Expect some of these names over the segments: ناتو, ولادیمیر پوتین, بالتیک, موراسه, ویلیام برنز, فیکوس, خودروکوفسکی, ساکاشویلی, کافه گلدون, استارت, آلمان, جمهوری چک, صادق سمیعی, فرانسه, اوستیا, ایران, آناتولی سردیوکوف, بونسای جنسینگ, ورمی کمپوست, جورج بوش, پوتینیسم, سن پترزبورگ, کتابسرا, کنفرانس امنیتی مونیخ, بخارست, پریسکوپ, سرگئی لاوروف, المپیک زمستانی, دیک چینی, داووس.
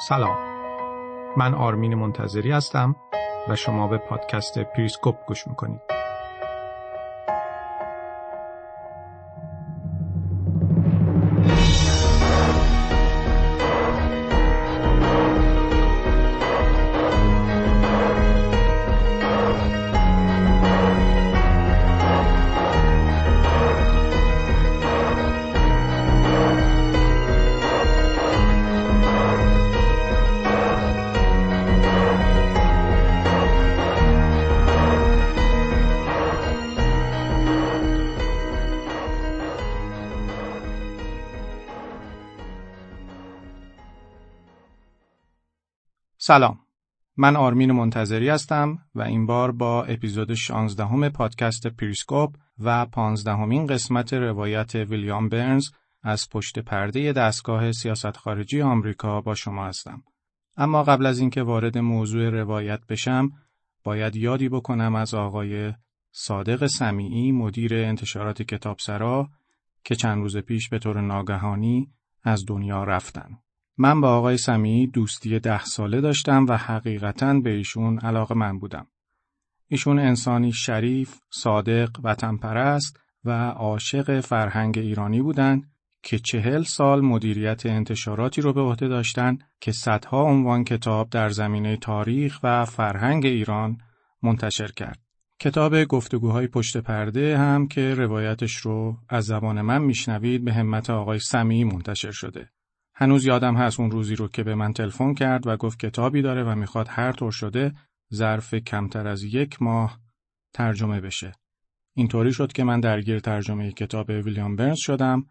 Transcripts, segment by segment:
سلام، من آرمین منتظری هستم و شما به پادکست پریسکوپ گوش میکنید. سلام، من آرمین منتظری هستم و این بار با اپیزود 16 پادکست پریسکوپ و 15 قسمت روایت ویلیام برنز از پشت پرده دستگاه سیاست خارجی آمریکا با شما هستم. اما قبل از اینکه وارد موضوع روایت بشم، باید یادی بکنم از آقای صادق سمیعی، مدیر انتشارات کتابسرا، که چند روز پیش به طور ناگهانی از دنیا رفتند. من با آقای سمیعی دوستی 10 ساله داشتم و حقیقتاً به ایشون علاقه‌مند بودم. ایشون انسانی شریف، صادق، وطن‌پرست و عاشق فرهنگ ایرانی بودن که 40 سال مدیریت انتشاراتی رو به عهده داشتن که صدها عنوان کتاب در زمینه تاریخ و فرهنگ ایران منتشر کرد. کتاب گفتگوهای پشت پرده هم که روایتش رو از زبان من میشنوید به همت آقای سمیعی منتشر شده. هنوز یادم هست اون روزی رو که به من تلفن کرد و گفت کتابی داره و میخواد هر طور شده ظرف کمتر از 1 ماه ترجمه بشه. اینطوری شد که من درگیر ترجمه کتاب ویلیام برنز شدم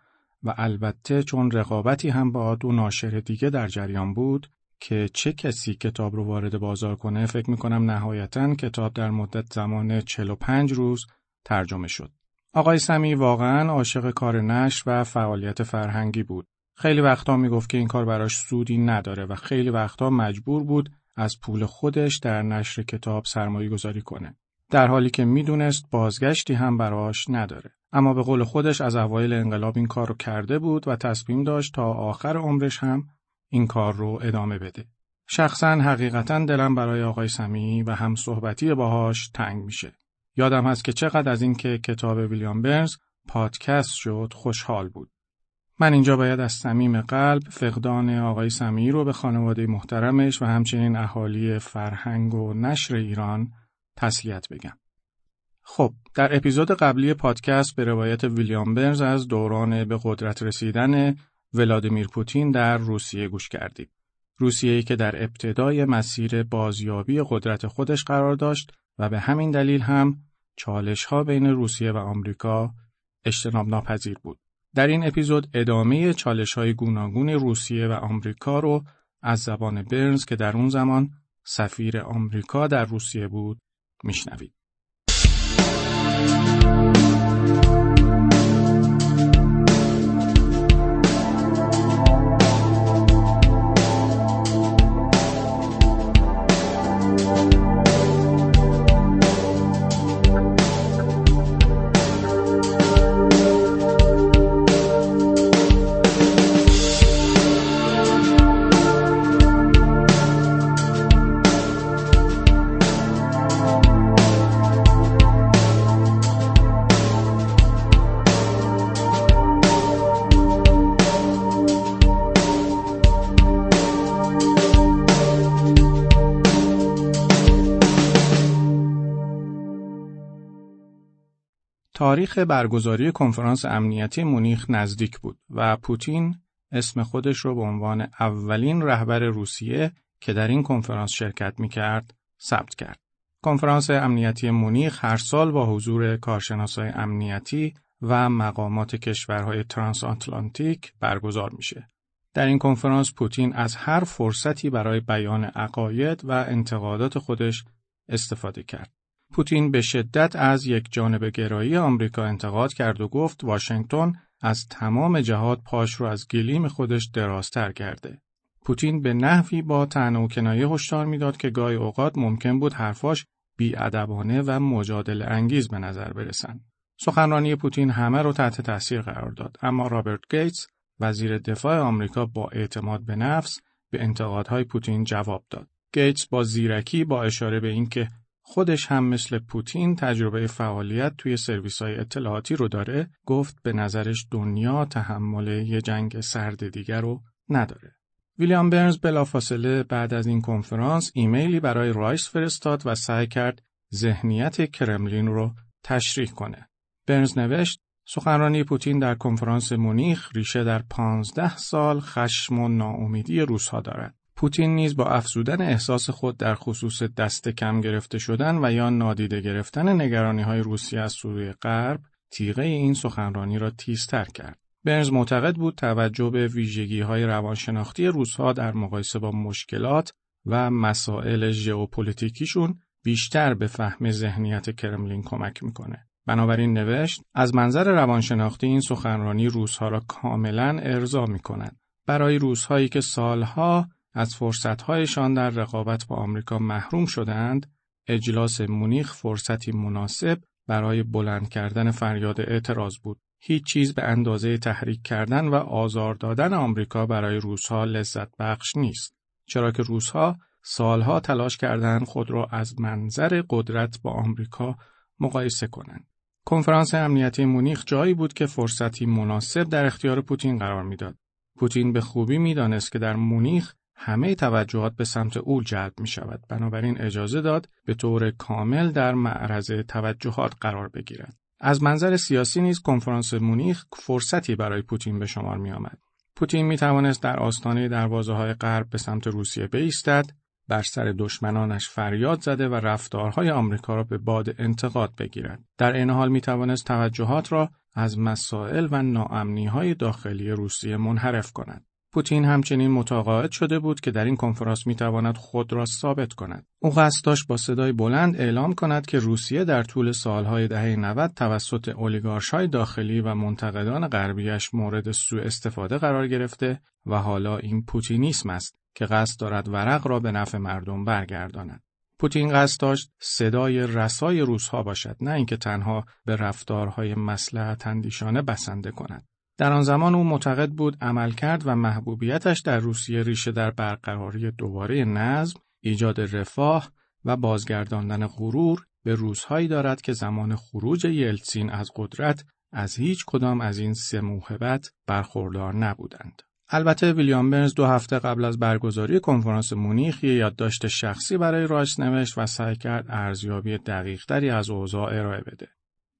و البته چون رقابتی هم با دو ناشر دیگه در جریان بود که چه کسی کتاب رو وارد بازار کنه، فکر میکنم نهایتاً کتاب در مدت زمان 45 روز ترجمه شد. آقای سمیعی واقعاً عاشق کار نشر و فعالیت فرهنگی بود. خیلی وقتا میگفت که این کار براش سودی نداره و خیلی وقتا مجبور بود از پول خودش در نشر کتاب سرمایه گذاری کنه، در حالی که میدونست بازگشتی هم براش نداره. اما به قول خودش از اوایل انقلاب این کار رو کرده بود و تصمیم داشت تا آخر عمرش هم این کار رو ادامه بده. شخصا حقیقتا دلم برای آقای سمیعی و هم صحبتی باهاش تنگ میشه. یادم هست که چقدر از این که کتاب ویلیام برنز پادکست شد خوشحال بود. من اینجا باید از صمیم قلب فقدان آقای سمیعی رو به خانواده محترمش و همچنین اهالی فرهنگ و نشر ایران تسلیت بگم. خب، در اپیزود قبلی پادکست به روایت ویلیام برنز از دوران به قدرت رسیدن ولادیمیر پوتین در روسیه گوش کردیم. روسیه‌ای که در ابتدای مسیر بازیابی قدرت خودش قرار داشت و به همین دلیل هم چالش‌ها بین روسیه و آمریکا اجتناب ناپذیر بود. در این اپیزود ادامه چالش‌های گوناگون روسیه و آمریکا رو از زبان برنز که در اون زمان سفیر آمریکا در روسیه بود میشنوید. تاریخ برگزاری کنفرانس امنیتی مونیخ نزدیک بود و پوتین اسم خودش رو به عنوان اولین رهبر روسیه که در این کنفرانس شرکت می‌کرد ثبت کرد. کنفرانس امنیتی مونیخ هر سال با حضور کارشناسان امنیتی و مقامات کشورهای ترانس آتلانتیک برگزار میشه. در این کنفرانس پوتین از هر فرصتی برای بیان عقاید و انتقادات خودش استفاده کرد. پوتین به شدت از یک جانب گرایی آمریکا انتقاد کرد و گفت واشنگتن از تمام جهات پاش رو از گلیم خودش درازتر کرده. پوتین به نحوی با طعنه و کنایه هشدار میداد که گاهی اوقات ممکن بود حرفاش بی‌ادبانه و مجادله انگیز به نظر برسن. سخنرانی پوتین همه رو تحت تاثیر قرار داد، اما رابرت گیتس، وزیر دفاع آمریکا، با اعتماد به نفس به انتقادهای پوتین جواب داد. گیتس با زیرکی با اشاره به اینکه خودش هم مثل پوتین تجربه فعالیت توی سرویس‌های اطلاعاتی رو داره، گفت به نظرش دنیا تحمل یه جنگ سرد دیگر رو نداره. ویلیام برنز بلافاصله بعد از این کنفرانس ایمیلی برای رایس فرستاد و سعی کرد ذهنیت کرملین رو تشریح کنه. برنز نوشت: سخنرانی پوتین در کنفرانس مونیخ ریشه در 15 سال خشم و ناامیدی روس‌ها دارد. پوتین نیز با افزودن احساس خود در خصوص دست کم گرفته شدن و یا نادیده گرفتن نگرانی‌های روسیه از سوی غرب، تیغه این سخنرانی را تیزتر کرد. برنز معتقد بود توجه به ویژگی‌های روانشناختی روس‌ها در مقایسه با مشکلات و مسائل ژئوپلیتیکیشون بیشتر به فهم ذهنیت کرملین کمک می‌کنه. بنابراین نوشت: از منظر روانشناختی این سخنرانی روس‌ها را کاملاً ارضا می‌کند. برای روس‌هایی که سالها از فرصت‌هایشان در رقابت با آمریکا محروم شدند، اجلاس مونیخ فرصتی مناسب برای بلند کردن فریاد اعتراض بود. هیچ چیز به اندازه تحریک کردن و آزار دادن آمریکا برای روس‌ها لذت بخش نیست، چرا که روس‌ها سالها تلاش کردند خود را از منظر قدرت با آمریکا مقایسه کنند. کنفرانس امنیتی مونیخ جایی بود که فرصتی مناسب در اختیار پوتین قرار میداد. پوتین به خوبی میدانست که در مونیخ همه توجهات به سمت او جلب می شود، بنابراین اجازه داد به طور کامل در معرض توجهات قرار بگیرد. از منظر سیاسی نیز کنفرانس مونیخ فرصتی برای پوتین به شمار می آمد. پوتین می توانست در آستانه دروازه های غرب به سمت روسیه بایستد، بر سر دشمنانش فریاد زده و رفتارهای آمریکا را به باد انتقاد بگیرد. در این حال می توانست توجهات را از مسائل و ناامنی‌های داخلی روسیه منحرف کند. پوتین همچنین متقاعد شده بود که در این کنفرانس می‌تواند خود را ثابت کند. او قصد داشت با صدای بلند اعلام کند که روسیه در طول سالهای دهه 90 توسط اولیگارش‌های داخلی و منتقدان غربیش مورد سوءاستفاده قرار گرفته و حالا این پوتینیسم است که قصد دارد ورق را به نفع مردم برگرداند. پوتین قصد داشت صدای رسای روس‌ها باشد، نه اینکه تنها به رفتارهای مصلحت‌اندیشانه بسنده کند. در آن زمان او معتقد بود عملکرد و محبوبیتش در روسیه ریشه در برقراری دوباره نظم، ایجاد رفاه و بازگرداندن غرور به روس‌هایی دارد که زمان خروج یلتسین از قدرت از هیچ کدام از این سه موهبت برخوردار نبودند. البته ویلیام برنز 2 هفته قبل از برگزاری کنفرانس مونیخ یادداشت شخصی برای رایس نوشت و سعی کرد ارزیابی دقیق‌تری از اوضاع ارائه بده.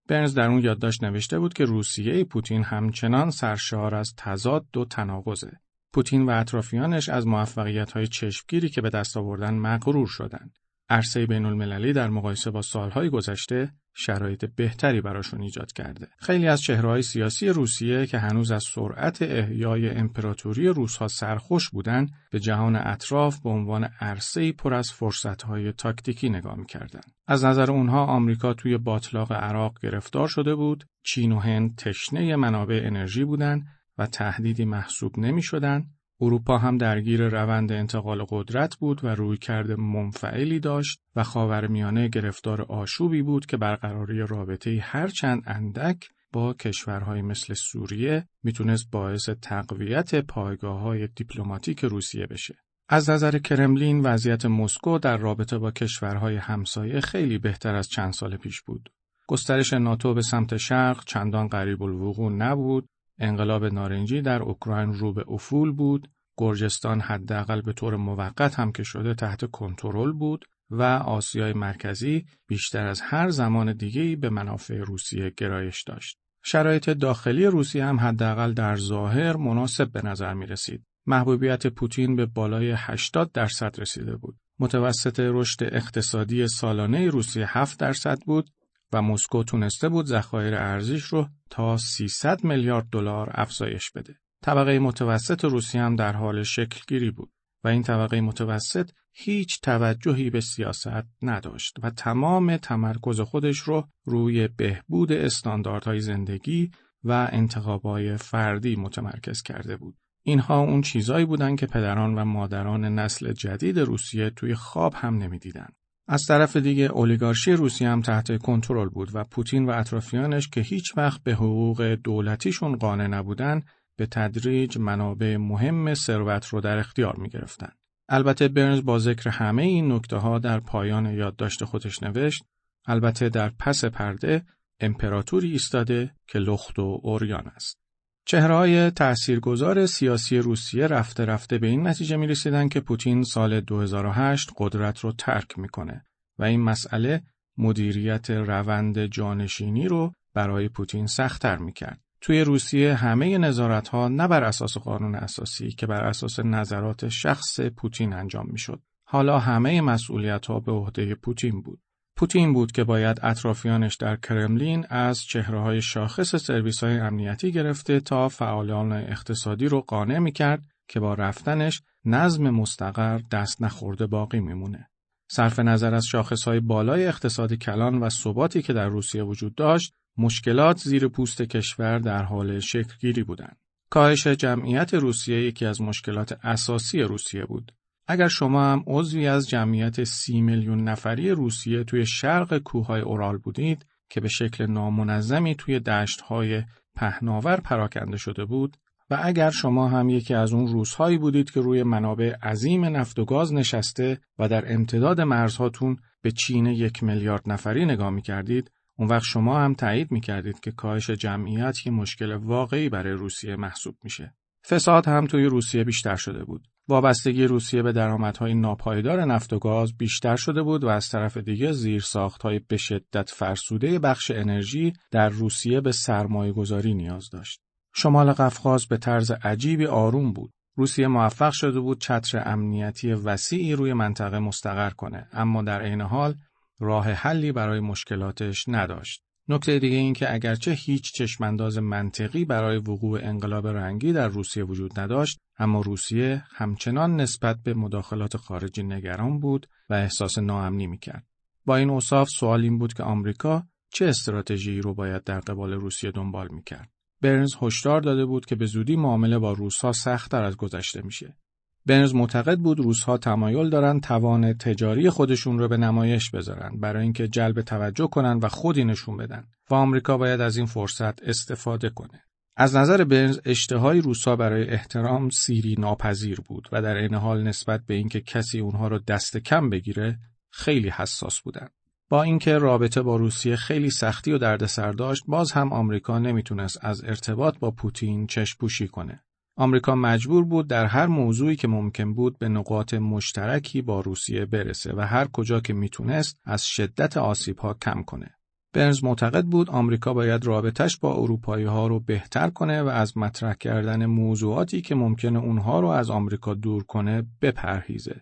برنز در اون یادداشت نوشته بود که روسیه پوتین همچنان سرشار از تضاد و تناقضه. پوتین و اطرافیانش از موفقیت‌های چشمگیری که به دست آوردن مغرور شدند. عرصه بین‌المللی در مقایسه با سال‌های گذشته شرایط بهتری براشون ایجاد کرده. خیلی از چهره‌های سیاسی روسیه که هنوز از سرعت احیای امپراتوری روس‌ها سرخوش بودند، به جهان اطراف به عنوان عرصه‌ای پر از فرصت‌های تاکتیکی نگاه می‌کردند. از نظر اونها آمریکا توی باتلاق عراق گرفتار شده بود، چین و هند تشنه منابع انرژی بودند و تهدیدی محسوب نمی‌شدند. اروپا هم درگیر روند انتقال قدرت بود و رویکرد منفعلی داشت و خاورمیانه گرفتار آشوبی بود که برقراری رابطه‌ای هرچند اندک با کشورهای مثل سوریه میتونست باعث تقویت پایگاه‌های دیپلماتیک روسیه بشه. از نظر کرملین وضعیت مسکو در رابطه با کشورهای همسایه خیلی بهتر از چند سال پیش بود. گسترش ناتو به سمت شرق چندان قریب الوقوع نبود، انقلاب نارنجی در اوکراین رو به افول بود، گرجستان حداقل به طور موقت هم که شده تحت کنترل بود و آسیای مرکزی بیشتر از هر زمان دیگه‌ای به منافع روسیه گرایش داشت. شرایط داخلی روسیه هم حداقل در ظاهر مناسب به نظر می رسید. محبوبیت پوتین به بالای 80% رسیده بود. متوسط رشد اقتصادی سالانه روسیه 7% بود و مسکو تونسته بود ذخایر ارزش رو تا 300 میلیارد دلار افزایش بده. طبقه متوسط روسیه هم در حال شکل گیری بود و این طبقه متوسط هیچ توجهی به سیاست نداشت و تمام تمرکز خودش رو روی بهبود استانداردهای زندگی و انتخاب‌های فردی متمرکز کرده بود. اینها اون چیزایی بودن که پدران و مادران نسل جدید روسیه توی خواب هم نمی‌دیدن. از طرف دیگه اولیگارشی روسیه هم تحت کنترل بود و پوتین و اطرافیانش که هیچ وقت به حقوق دولتیشون قانع نبودن به تدریج منابع مهم ثروت رو در اختیار می‌گرفتند. البته برنز با ذکر همه این نکته‌ها در پایان یادداشت خودش نوشت: البته در پس پرده امپراتوری ایستاده که لخت و عریان است. چهره‌های تأثیرگذار سیاسی روسیه رفته رفته به این نتیجه می‌رسیدند که پوتین سال 2008 قدرت رو ترک می‌کنه و این مسئله مدیریت روند جانشینی رو برای پوتین سخت‌تر می‌کرد. توی روسیه همه نظارت‌ها نه بر اساس قانون اساسی که بر اساس نظرات شخص پوتین انجام می‌شد. حالا همه مسئولیت‌ها به عهده پوتین بود. پوتین بود که باید اطرافیانش در کرملین از چهره‌های شاخص سرویس‌های امنیتی گرفته تا فعالان اقتصادی رو قانع می‌کرد که با رفتنش نظم مستقر دست نخورده باقی می‌مونه. صرف نظر از شاخص‌های بالای اقتصاد کلان و ثباتی که در روسیه وجود داشت، مشکلات زیر پوست کشور در حال شکل‌گیری بودند. کاهش جمعیت روسیه یکی از مشکلات اساسی روسیه بود. اگر شما هم عضوی از جمعیت 30 میلیون نفری روسیه توی شرق کوههای اورال بودید که به شکل نامنظمی توی دشت‌های پهناور پراکنده شده بود و اگر شما هم یکی از اون روس‌هایی بودید که روی منابع عظیم نفت و گاز نشسته و در امتداد مرزهاتون به چین 1 میلیارد نفری نگاه می‌کردید، اون وقت شما هم تایید می‌کردید که کاهش جمعیت یه مشکل واقعی برای روسیه محسوب میشه. فساد هم توی روسیه بیشتر شده بود. وابستگی روسیه به درآمدهای ناپایدار نفت و گاز بیشتر شده بود و از طرف دیگه زیرساخت‌های به شدت فرسوده بخش انرژی در روسیه به سرمایه‌گذاری نیاز داشت. شمال قفقاز به طرز عجیبی آروم بود. روسیه موفق شده بود چتر امنیتی وسیعی روی منطقه مستقر کنه، اما در عین حال راه حلی برای مشکلاتش نداشت. نکته دیگه این که اگرچه هیچ چشمانداز منطقی برای وقوع انقلاب رنگی در روسیه وجود نداشت، اما روسیه همچنان نسبت به مداخلات خارجی نگران بود و احساس ناامنی میکرد. با این اوصاف سوال این بود که آمریکا چه استراتژی رو باید در قبال روسیه دنبال میکرد. برنز هشدار داده بود که به زودی معامله با روس‌ها سخت‌تر از گذشته میشه. برنز معتقد بود روس‌ها تمایل دارن توان تجاری خودشون رو به نمایش بذارن برای اینکه جلب توجه کنن و خودی نشون بدن و آمریکا باید از این فرصت استفاده کنه. از نظر برنز اشتهای روس‌ها برای احترام سیری ناپذیر بود و در عین حال نسبت به اینکه کسی اونها رو دست کم بگیره خیلی حساس بودن. با اینکه رابطه با روسیه خیلی سختی و دردسر داشت، باز هم آمریکا نمیتونست از ارتباط با پوتین چشم‌پوشی کنه. آمریکا مجبور بود در هر موضوعی که ممکن بود به نقاط مشترکی با روسیه برسه و هر کجا که میتونست از شدت آسیب‌ها کم کنه. برنز معتقد بود آمریکا باید رابطه‌اش با اروپایی‌ها رو بهتر کنه و از مطرح کردن موضوعاتی که ممکنه اونها رو از آمریکا دور کنه بپرهیزه.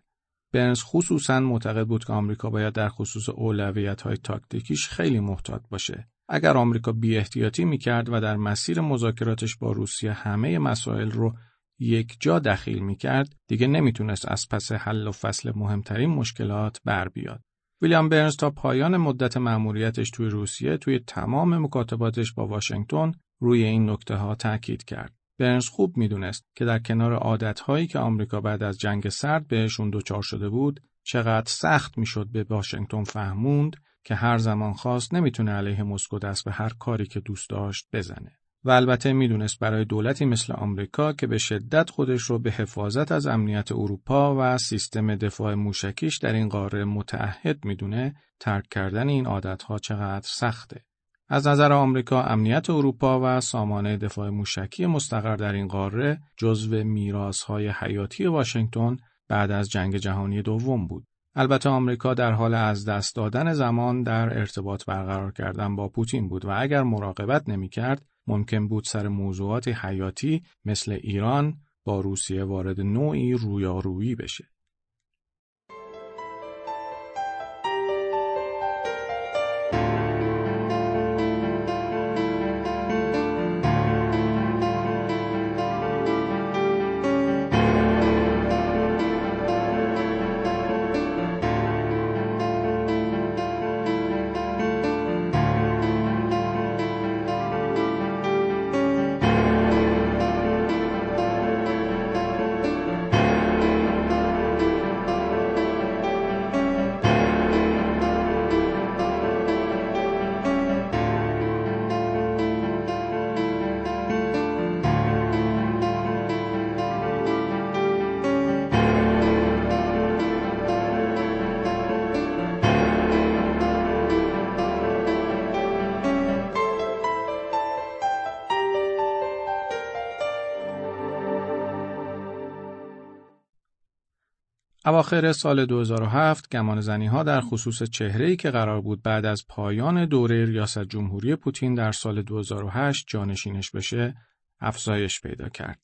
برنز خصوصاً معتقد بود که آمریکا باید در خصوص اولویت‌های تاکتیکیش خیلی محتاط باشه. اگر آمریکا بی‌احتیاطی می‌کرد و در مسیر مذاکراتش با روسیه همه مسائل رو یک جا دخیل می‌کرد، دیگه نمی‌تونست از پس حل و فصل مهمترین مشکلات بر بیاد. ویلیام برنز تا پایان مدت مأموریتش توی روسیه توی تمام مکاتباتش با واشنگتن روی این نکته‌ها تأکید کرد. برنز خوب می‌دونست که در کنار عادت‌هایی که آمریکا بعد از جنگ سرد بهشون دچار شده بود، چقدر سخت می‌شد به واشنگتن فهموند که هر زمان خواست نمیتونه علیه مسکو دست به هر کاری که دوست داشت بزنه. و البته میدونست برای دولتی مثل آمریکا که به شدت خودش رو به حفاظت از امنیت اروپا و سیستم دفاع موشکیش در این قاره متعهد میدونه، ترک کردن این عادتها چقدر سخته. از نظر آمریکا امنیت اروپا و سامانه دفاع موشکی مستقر در این قاره جزو میراث‌های حیاتی واشنگتن بعد از جنگ جهانی دوم بود. البته آمریکا در حال از دست دادن زمان در ارتباط برقرار کردن با پوتین بود و اگر مراقبت نمی‌کرد ممکن بود سر موضوعات حیاتی مثل ایران با روسیه وارد نوعی رویارویی بشه. اواخر سال 2007 گمانه‌زنی‌ها در خصوص چهره‌ای که قرار بود بعد از پایان دوره ریاست جمهوری پوتین در سال 2008 جانشینش بشه، افزایش پیدا کرد.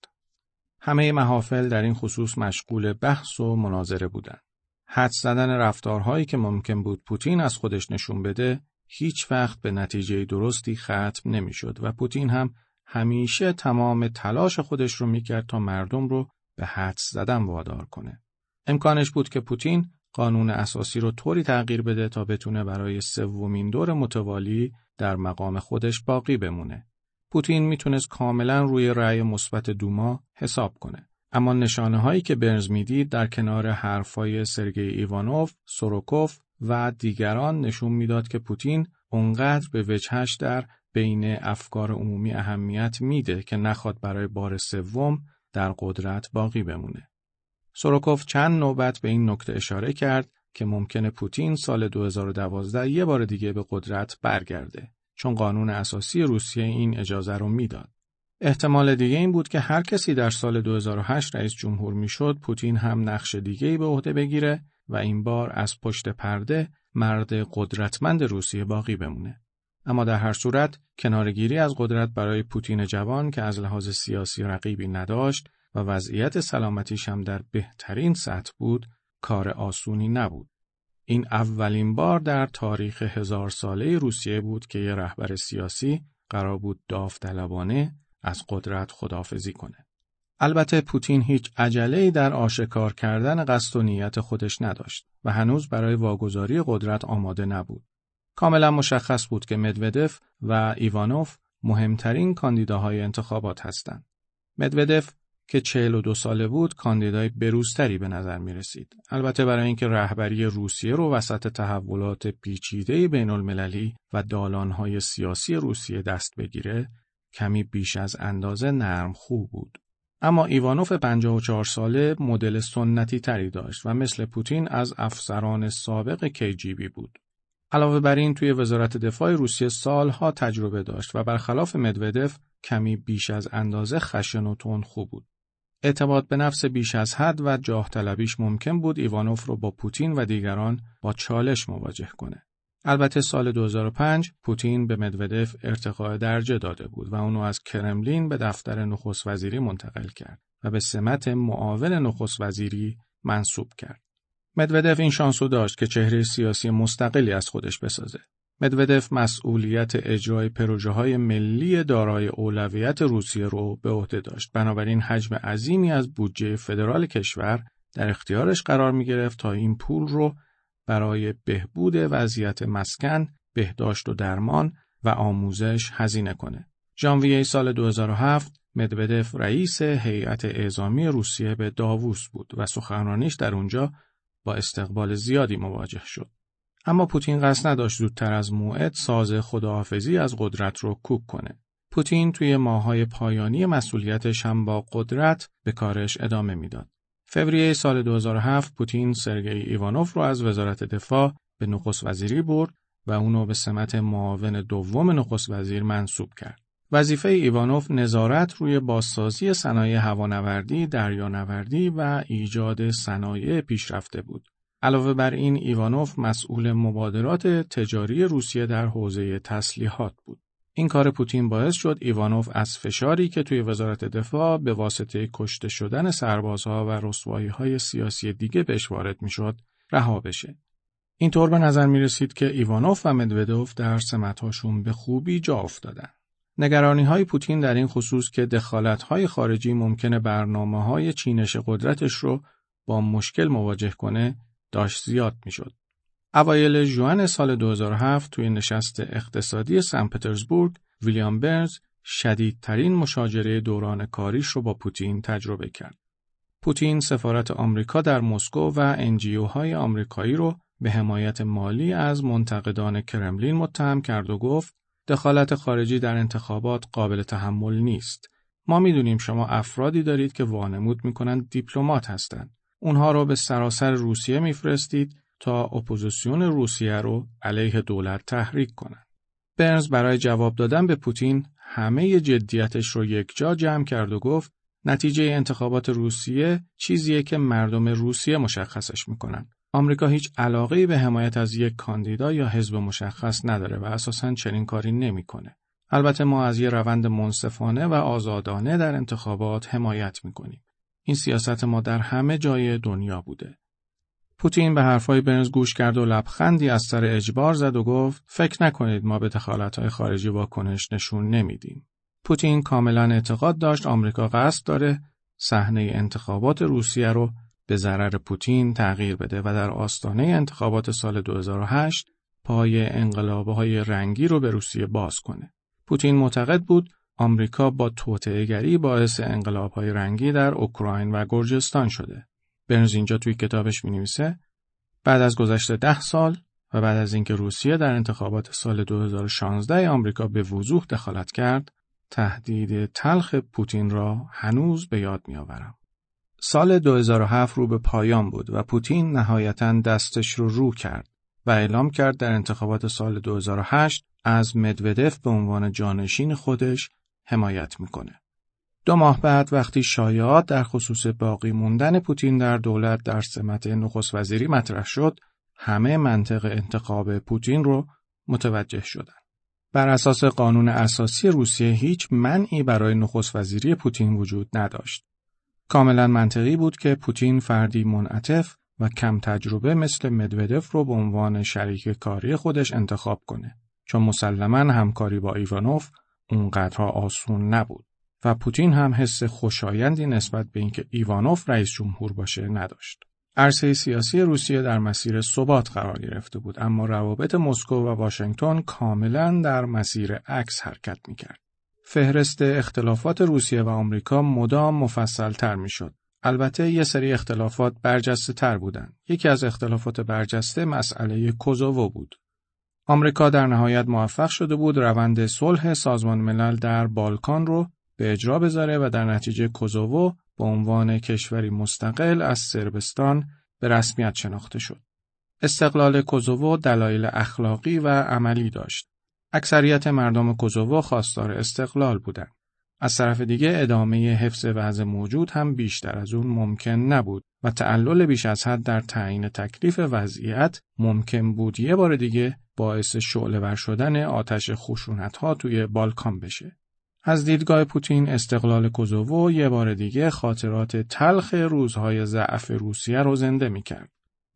همه محافل در این خصوص مشغول بحث و مناظره بودند. حد زدن رفتارهایی که ممکن بود پوتین از خودش نشون بده، هیچ وقت به نتیجه درستی ختم نمی‌شد و پوتین هم همیشه تمام تلاش خودش رو می‌کرد تا مردم رو به حد زدن وادار کنه. امکانش بود که پوتین قانون اساسی رو طوری تغییر بده تا بتونه برای سومین دور متوالی در مقام خودش باقی بمونه. پوتین میتونست کاملا روی رأی مثبت دوما حساب کنه. اما نشانه هایی که برنز میدید در کنار حرفای سرگئی ایوانوف، سورکوف و دیگران نشون میداد که پوتین اونقدر به وجهش در بین افکار عمومی اهمیت میده که نخواد برای بار سوم در قدرت باقی بمونه. سورکوف چند نوبت به این نکته اشاره کرد که ممکنه پوتین سال 2012 یه بار دیگه به قدرت برگرده، چون قانون اساسی روسیه این اجازه رو میداد. احتمال دیگه این بود که هر کسی در سال 2008 رئیس جمهور میشد، پوتین هم نقش دیگه‌ای به عهده بگیره و این بار از پشت پرده مرد قدرتمند روسیه باقی بمونه. اما در هر صورت کنارگیری از قدرت برای پوتین جوان که از لحاظ سیاسی رقیبی نداشت و وضعیت سلامتیش هم در بهترین سطح بود، کار آسونی نبود. این اولین بار در تاریخ 1000 ساله روسیه بود که یه رهبر سیاسی قرار بود داوطلبانه از قدرت خداحافظی کنه. البته پوتین هیچ عجله‌ای در آشکار کردن قصد و نیت خودش نداشت و هنوز برای واگذاری قدرت آماده نبود. کاملا مشخص بود که مدودف و ایوانوف مهمترین کاندیداهای انتخابات هستند. مدودف که 42 ساله بود کاندیدای بروزتری به نظر می رسید. البته برای اینکه رهبری روسیه رو وسط تحولات پیچیده بین المللی و دالانهای سیاسی روسیه دست بگیره، کمی بیش از اندازه نرم خو بود. اما ایوانوف 54 ساله مدل سنتی تری داشت و مثل پوتین از افسران سابق KGB بود. علاوه بر این توی وزارت دفاع روسیه سالها تجربه داشت و برخلاف مدودف کمی بیش از اندازه خشن و تندخو بود. اعتماد به نفس بیش از حد و جاه طلبیش ممکن بود ایوانوف رو با پوتین و دیگران با چالش مواجه کنه. البته سال 2005 پوتین به مدودف ارتقاء درجه داده بود و اونو از کرملین به دفتر نخست وزیری منتقل کرد و به سمت معاون نخست وزیری منصوب کرد. مدودف این شانس رو داشت که چهره سیاسی مستقلی از خودش بسازه. مدودف مسئولیت اجرای پروژه‌های ملی دارای اولویت روسیه رو به عهده داشت. بنابراین حجم عظیمی از بودجه فدرال کشور در اختیارش قرار می‌گرفت تا این پول رو برای بهبود وضعیت مسکن، بهداشت و درمان و آموزش هزینه کنه. ژانویه سال 2007 مدودف رئیس هیئت اعزامی روسیه به داووس بود و سخنرانیش در اونجا با استقبال زیادی مواجه شد. اما پوتین قصد نداشت زودتر از موعد ساز خداحافظی از قدرت رو کوک کنه. پوتین توی ماه‌های پایانی مسئولیتش هم با قدرت به کارش ادامه میداد. فوریه سال 2007 پوتین سرگئی ایوانوف رو از وزارت دفاع به نخست وزیری برد و اونو به سمت معاون دوم نخست وزیر منصوب کرد. وظیفه ایوانوف نظارت روی بازسازی صنایع هوانوردی، دریانوردی و ایجاد صنایع پیشرفته بود. علاوه بر این ایوانوف مسئول مبادرات تجاری روسیه در حوزه تسلیحات بود. این کار پوتین باعث شد ایوانوف از فشاری که توی وزارت دفاع به واسطه کشته شدن سربازها و رسوایی‌های سیاسی دیگه بهش وارد می‌شد، رها بشه. اینطور به نظر می‌رسید که ایوانوف و مدودف در سمت‌هاشون به خوبی جا افتادن. نگرانی‌های پوتین در این خصوص که دخالت‌های خارجی ممکنه برنامه‌های چینش قدرتش رو با مشکل مواجه کنه، داشت زیاد میشد. اوایل ژوئن سال 2007 توی نشست اقتصادی سن پترزبورگ، ویلیام برنز شدیدترین مشاجره دوران کاریش رو با پوتین تجربه کرد. پوتین سفارت آمریکا در مسکو و NGO-های آمریکایی رو به حمایت مالی از منتقدان کرملین متهم کرد و گفت دخالت خارجی در انتخابات قابل تحمل نیست. ما میدونیم شما افرادی دارید که وانمود میکنن دیپلمات هستند. اونها رو به سراسر روسیه میفرستید تا اپوزیسیون روسیه رو علیه دولت تحریک کنن. برنز برای جواب دادن به پوتین همه جدیتش رو یک جا جمع کرد و گفت نتیجه انتخابات روسیه چیزیه که مردم روسیه مشخصش میکنن. آمریکا هیچ علاقه‌ای به حمایت از یک کاندیدا یا حزب مشخص نداره و اساساً چنین کاری نمیکنه. البته ما از یه روند منصفانه و آزادانه در انتخابات حمایت میکنیم. این سیاست ما در همه جای دنیا بوده. پوتین به حرفای برنز گوش کرد و لبخندی از سر اجبار زد و گفت فکر نکنید ما به دخالت‌های خارجی واکنش نشون نمیدیم. پوتین کاملا اعتقاد داشت آمریکا قصد داره صحنه انتخابات روسیه رو به ضرر پوتین تغییر بده و در آستانه انتخابات سال 2008 پای انقلاب‌های رنگی رو به روسیه باز کنه. پوتین معتقد بود آمریکا با توطئه‌گری باعث انقلاب‌های رنگی در اوکراین و گرجستان شده. برنز اینجا توی کتابش می‌نویسه بعد از گذشت 10 سال و بعد از اینکه روسیه در انتخابات سال 2016 آمریکا به وضوح دخالت کرد، تهدید تلخ پوتین را هنوز به یاد می‌آورم. سال 2007 رو به پایان بود و پوتین نهایتاً دستش رو رو کرد و اعلام کرد در انتخابات سال 2008 از مدودف به عنوان جانشین خودش حمایت می‌کنه. 2 ماه بعد وقتی شایعات در خصوص باقی موندن پوتین در دولت در سمت نخست وزیری مطرح شد، همه منطق انتخاب پوتین رو متوجه شدند. بر اساس قانون اساسی روسیه هیچ منعی برای نخست وزیری پوتین وجود نداشت. کاملا منطقی بود که پوتین فردی منعطف و کم تجربه مثل مدودف رو به عنوان شریک کاری خودش انتخاب کنه، چون مسلماً همکاری با ایوانوف اونقدرها آسون نبود و پوتین هم حس خوشایندی نسبت به اینکه ایوانوف رئیس جمهور باشه نداشت. عرصه سیاسی روسیه در مسیر ثبات قرار گرفته بود، اما روابط مسکو و واشنگتن کاملاً در مسیر عکس حرکت می‌کرد. فهرست اختلافات روسیه و آمریکا مدام مفصل‌تر می‌شد. البته یه سری اختلافات برجسته‌تر بودند. یکی از اختلافات برجسته مسئله کوزوو بود. آمریکا در نهایت موفق شده بود روند صلح سازمان ملل در بالکان رو به اجرا بذاره و در نتیجه کوزوو به عنوان کشوری مستقل از سربستان به رسمیت شناخته شد. استقلال کوزوو دلایل اخلاقی و عملی داشت. اکثریت مردم کوزوو خواستار استقلال بودند. از طرف دیگه ادامه حفظ وضع موجود هم بیشتر از اون ممکن نبود و تعلل بیش از حد در تعیین تکلیف وضعیت ممکن بود یه بار دیگه باعث شعله‌ور شدن آتش خشونت‌ها توی بالکان بشه. از دیدگاه پوتین استقلال کوزوو یه بار دیگه خاطرات تلخ روزهای ضعف روسیه رو زنده می‌کرد.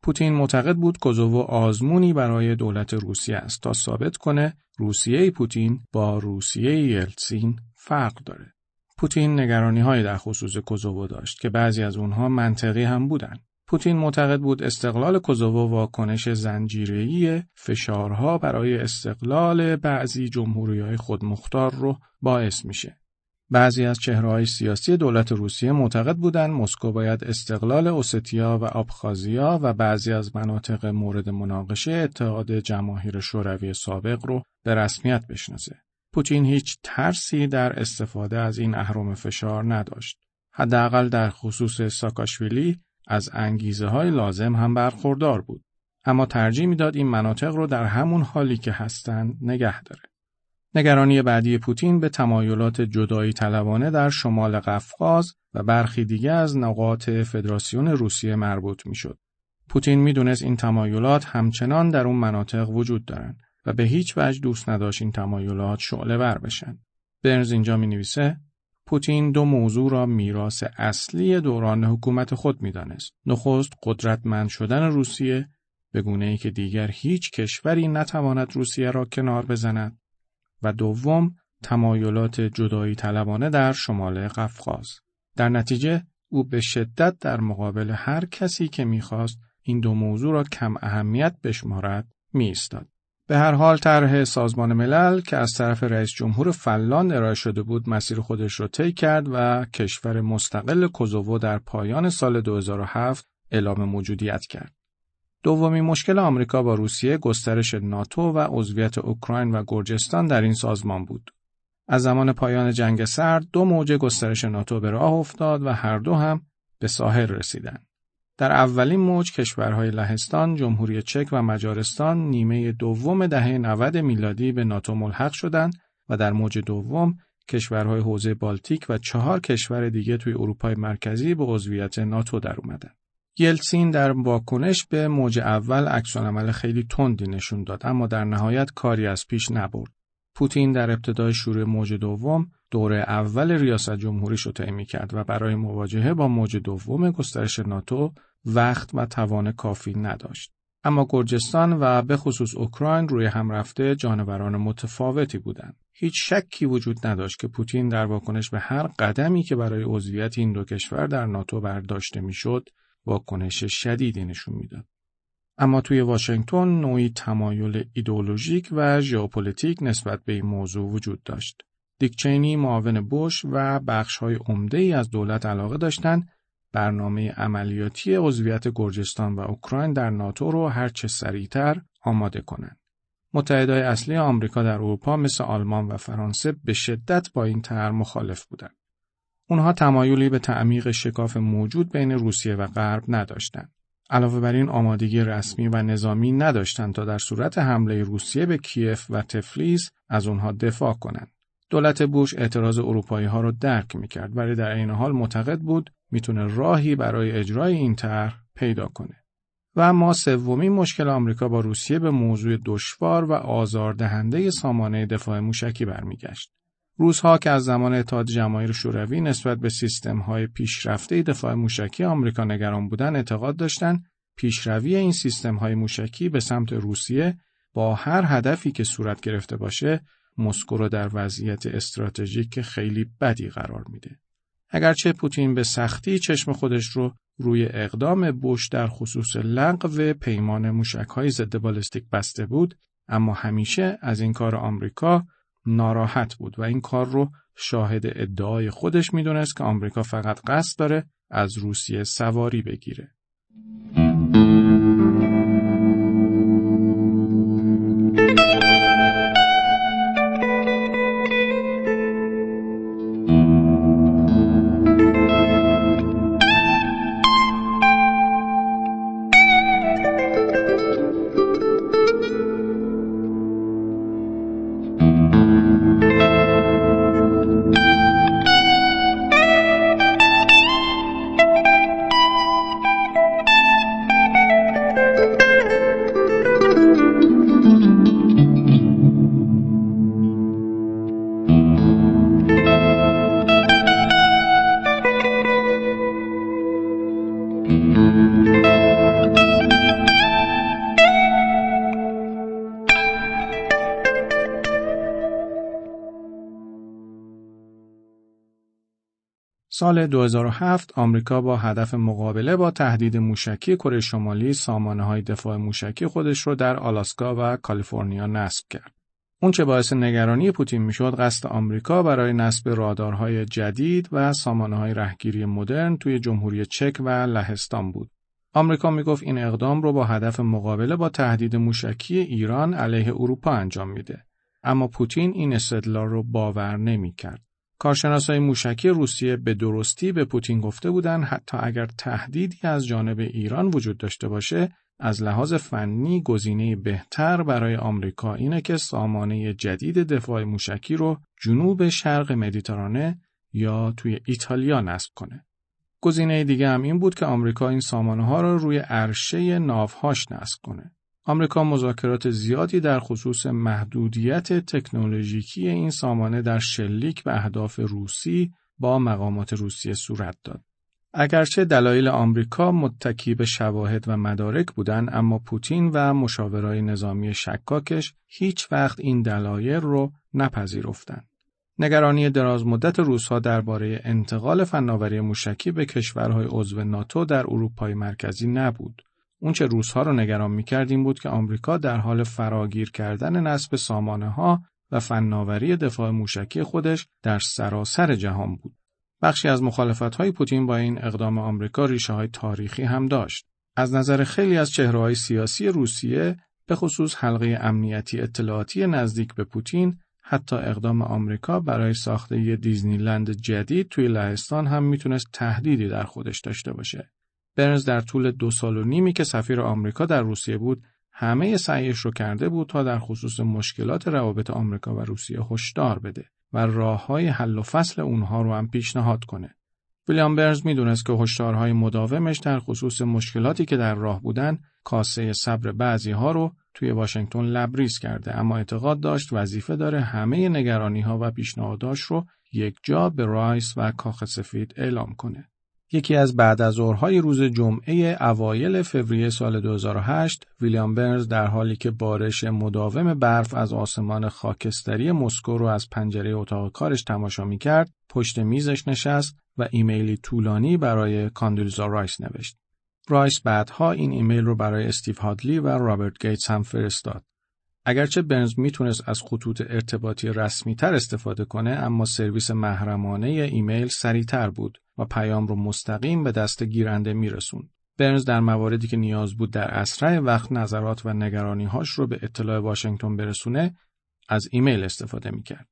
پوتین معتقد بود کوزوو آزمونی برای دولت روسیه است تا ثابت کنه روسیه پوتین با روسیه یلتسین فرق داره. پوتین نگرانی‌های در خصوص کوزوو داشت که بعضی از اونها منطقی هم بودن. پوتین معتقد بود استقلال کوزوو واکنش زنجیره‌ای فشارها برای استقلال بعضی جمهوری‌های خودمختار رو باعث میشه. بعضی از چهره‌های سیاسی دولت روسیه معتقد بودند مسکو باید استقلال اوستیا و آبخازیا و بعضی از مناطق مورد مناقشه اتحاد جماهیر شوروی سابق رو به رسمیت بشناسه. پوتین هیچ ترسی در استفاده از این اهرم فشار نداشت. حداقل در خصوص ساکاشویلی از انگیزه‌های لازم هم برخوردار بود، اما ترجیح می‌داد این مناطق رو در همون حالی که هستند نگه داره. نگرانی بعدی پوتین به تمایلات جدایی طلبانه در شمال قفقاز و برخی دیگه از نقاط فدراسیون روسیه مربوط می‌شد. پوتین می‌دونست این تمایلات همچنان در اون مناطق وجود دارن و به هیچ وجه دوست نداشت این تمایلات شعله‌ور بشن. برنز اینجا می‌نویسه پوتین 2 موضوع را میراث اصلی دوران حکومت خود می‌دانست. نخست قدرتمند شدن روسیه به گونه‌ای که دیگر هیچ کشوری نتواند روسیه را کنار بزند و دوم تمایلات جدایی طلبانه در شمال قفقاز. در نتیجه او به شدت در مقابل هر کسی که می‌خواست این 2 موضوع را کم اهمیت بشمارد می‌ایستاد. به هر حال طرح سازمان ملل که از طرف رئیس جمهور فنلاند ارائه شده بود مسیر خودش رو طی کرد و کشور مستقل کوزوو در پایان سال 2007 اعلام موجودیت کرد. دومین مشکل آمریکا با روسیه گسترش ناتو و عضویت اوکراین و گرجستان در این سازمان بود. از زمان پایان جنگ سرد 2 موج گسترش ناتو به راه افتاد و هر دو هم به ساحل رسیدند. در اولین موج کشورهای لهستان، جمهوری چک و مجارستان نیمه دوم دهه 90 میلادی به ناتو ملحق شدند و در موج دوم کشورهای حوزه بالتیک و 4 کشور دیگه توی اروپای مرکزی به عضویت ناتو در اومدن. یلتسین در واکنش به موج اول عکس‌العمل خیلی تندی نشون داد، اما در نهایت کاری از پیش نبرد. پوتین در ابتدای شروع موج دوم دوره اول ریاست جمهوریش رو تعیین کرد و برای مواجهه با موج دوم گسترش ناتو وقت و توان کافی نداشت. اما گرجستان و به خصوص اوکراین روی هم رفته جانوران متفاوتی بودند. هیچ شکی وجود نداشت که پوتین در واکنش به هر قدمی که برای عضویت این دو کشور در ناتو برداشته میشد، واکنش شدیدی نشون میداد. اما توی واشنگتن نوعی تمایل ایدئولوژیک و ژئوپلیتیک نسبت به این موضوع وجود داشت. دیک چینی، معاون بوش و بخش‌های عمده‌ای از دولت علاقه داشتند برنامه عملیاتی عضویت گرجستان و اوکراین در ناتو رو هر چه سریعتر آماده کنند. متحدای اصلی آمریکا در اروپا مثل آلمان و فرانسه به شدت با این طرح مخالف بودند. اونها تمایلی به تعمیق شکاف موجود بین روسیه و غرب نداشتند. علاوه بر این آمادگی رسمی و نظامی نداشتند تا در صورت حمله روسیه به کیف و تفلیس از اونها دفاع کنند. دولت بوش اعتراض اروپایی‌ها رو درک می‌کرد ولی در عین حال معتقد بود میتونه راهی برای اجرای این طرح پیدا کنه. و اما سومین مشکل آمریکا با روسیه به موضوع دشوار و آزاردهنده سامانه دفاع موشکی برمیگشت. روس‌ها که از زمان اتحاد جماهیر شوروی نسبت به سیستم‌های پیشرفته دفاع موشکی آمریکا نگران بودن، اعتقاد داشتند پیشروی این سیستم‌های موشکی به سمت روسیه با هر هدفی که صورت گرفته باشه، مسکو را در وضعیت استراتژیک خیلی بدی قرار میده. اگرچه پوتین به سختی چشم خودش رو روی اقدام بوش در خصوص لغو پیمان موشک‌های ضد بالستیک بسته بود، اما همیشه از این کار آمریکا ناراحت بود و این کار رو شاهد ادعای خودش میدونست که آمریکا فقط قصد داره از روسیه سواری بگیره. سال 2007 آمریکا با هدف مقابله با تهدید موشکی کره شمالی سامانه‌های دفاع موشکی خودش رو در آلاسکا و کالیفرنیا نصب کرد. اون چه باعث نگرانی پوتین میشد قصد آمریکا برای نصب رادارهای جدید و سامانه‌های رهگیری مدرن توی جمهوری چک و لهستان بود. آمریکا میگفت این اقدام رو با هدف مقابله با تهدید موشکی ایران علیه اروپا انجام میده. اما پوتین این استدلال رو باور نمی‌کرد. کارشناسای موشکی روسیه به درستی به پوتین گفته بودند حتی اگر تهدیدی از جانب ایران وجود داشته باشه، از لحاظ فنی گزینه بهتر برای آمریکا اینه که سامانه جدید دفاع موشکی رو جنوب شرق مدیترانه یا توی ایتالیا نصب کنه. گزینه دیگه هم این بود که آمریکا این سامانه‌ها رو روی عرشه ناوهاش نصب کنه. آمریکا مذاکرات زیادی در خصوص محدودیت تکنولوژیکی این سامانه در شلیک به اهداف روسی با مقامات روسیه صورت داد. اگرچه دلایل آمریکا متکی به شواهد و مدارک بودند، اما پوتین و مشاورای نظامی شکاکش هیچ وقت این دلایل رو نپذیرفتند. نگرانی درازمدت روس‌ها درباره انتقال فناوری موشکی به کشورهای عضو ناتو در اروپای مرکزی نبود. اون چه روس‌ها رو نگران می‌کرد این بود که آمریکا در حال فراگیر کردن نصب سامانه‌ها و فناوری دفاع موشکی خودش در سراسر جهان بود. بخشی از مخالفت‌های پوتین با این اقدام آمریکا ریشه‌های تاریخی هم داشت. از نظر خیلی از چهره‌های سیاسی روسیه، به خصوص حلقه امنیتی اطلاعاتی نزدیک به پوتین، حتی اقدام آمریکا برای ساخت یک دیزنیلند جدید توی لهستان هم میتونست تهدیدی در خودش داشته باشه. برنز در طول 2.5 سال که سفیر آمریکا در روسیه بود، همه سعیش رو کرده بود تا در خصوص مشکلات روابط آمریکا و روسیه هشدار بده و راه‌های حل و فصل اونها رو هم پیشنهاد کنه. ویلیام برنز میدونست که هشدارهای مداومش در خصوص مشکلاتی که در راه بودن کاسه صبر بعضی‌ها رو توی واشنگتن لبریز کرده، اما اعتقاد داشت وظیفه داره همه نگرانی‌ها و پیشنهاداش رو یک جا به رایس و کاخ سفید اعلام کنه. یکی از بعد از ظهرهای روز جمعه اوایل فوریه سال 2008 ویلیام برنز در حالی که بارش مداوم برف از آسمان خاکستری مسکو رو از پنجره اتاق کارش تماشا می‌کرد، پشت میزش نشست و ایمیلی طولانی برای کاندولیزا رایس نوشت. رایس بعدها این ایمیل رو برای استیو هادلی و رابرت گیتس هم فرستاد. اگرچه برنز میتونست از خطوط ارتباطی رسمی تر استفاده کنه، اما سرویس محرمانه ایمیل سریع‌تر بود و پیام رو مستقیم به دست گیرنده میرسوند. برنز در مواردی که نیاز بود در اسرع وقت نظرات و نگرانی‌هاش رو به اطلاع واشنگتن برسونه، از ایمیل استفاده میکرد.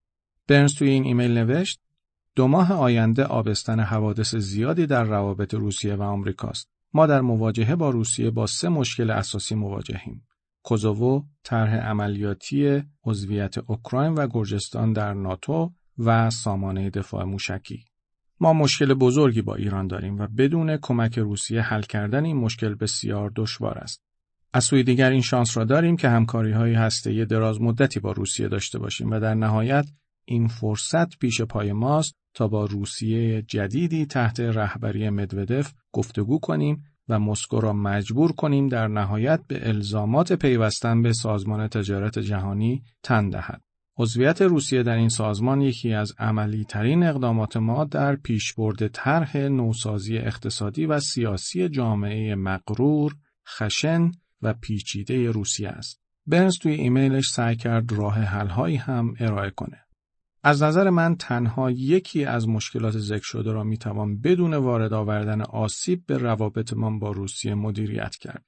برنز توی این ایمیل نوشت: 2 ماه آینده آبستن حوادث زیادی در روابط روسیه و آمریکاست. ما در مواجهه با روسیه با 3 مشکل اساسی مواجهیم. کوزوو، طرح عملیاتی عضویت اوکراین و گرجستان در ناتو و سامانه دفاع موشکی. ما مشکل بزرگی با ایران داریم و بدون کمک روسیه حل کردن این مشکل بسیار دشوار است. از سوی دیگر این شانس را داریم که همکاری‌های هسته‌ای دراز مدتی با روسیه داشته باشیم و در نهایت این فرصت پیش پای ماست تا با روسیه جدیدی تحت رهبری مدودف گفتگو کنیم و مسکو را مجبور کنیم در نهایت به الزامات پیوستن به سازمان تجارت جهانی تن دهد. عضویت روسیه در این سازمان یکی از عملی ترین اقدامات ما در پیشبرد طرح نوسازی اقتصادی و سیاسی جامعه مغرور، خشن و پیچیده روسیه است. برنز توی ایمیلش سعی کرد راه حل‌هایی هم ارائه کنه. از نظر من تنها یکی از مشکلات ذکر شده را میتوان بدون وارد آوردن آسیب به روابطمان با روسیه مدیریت کرد.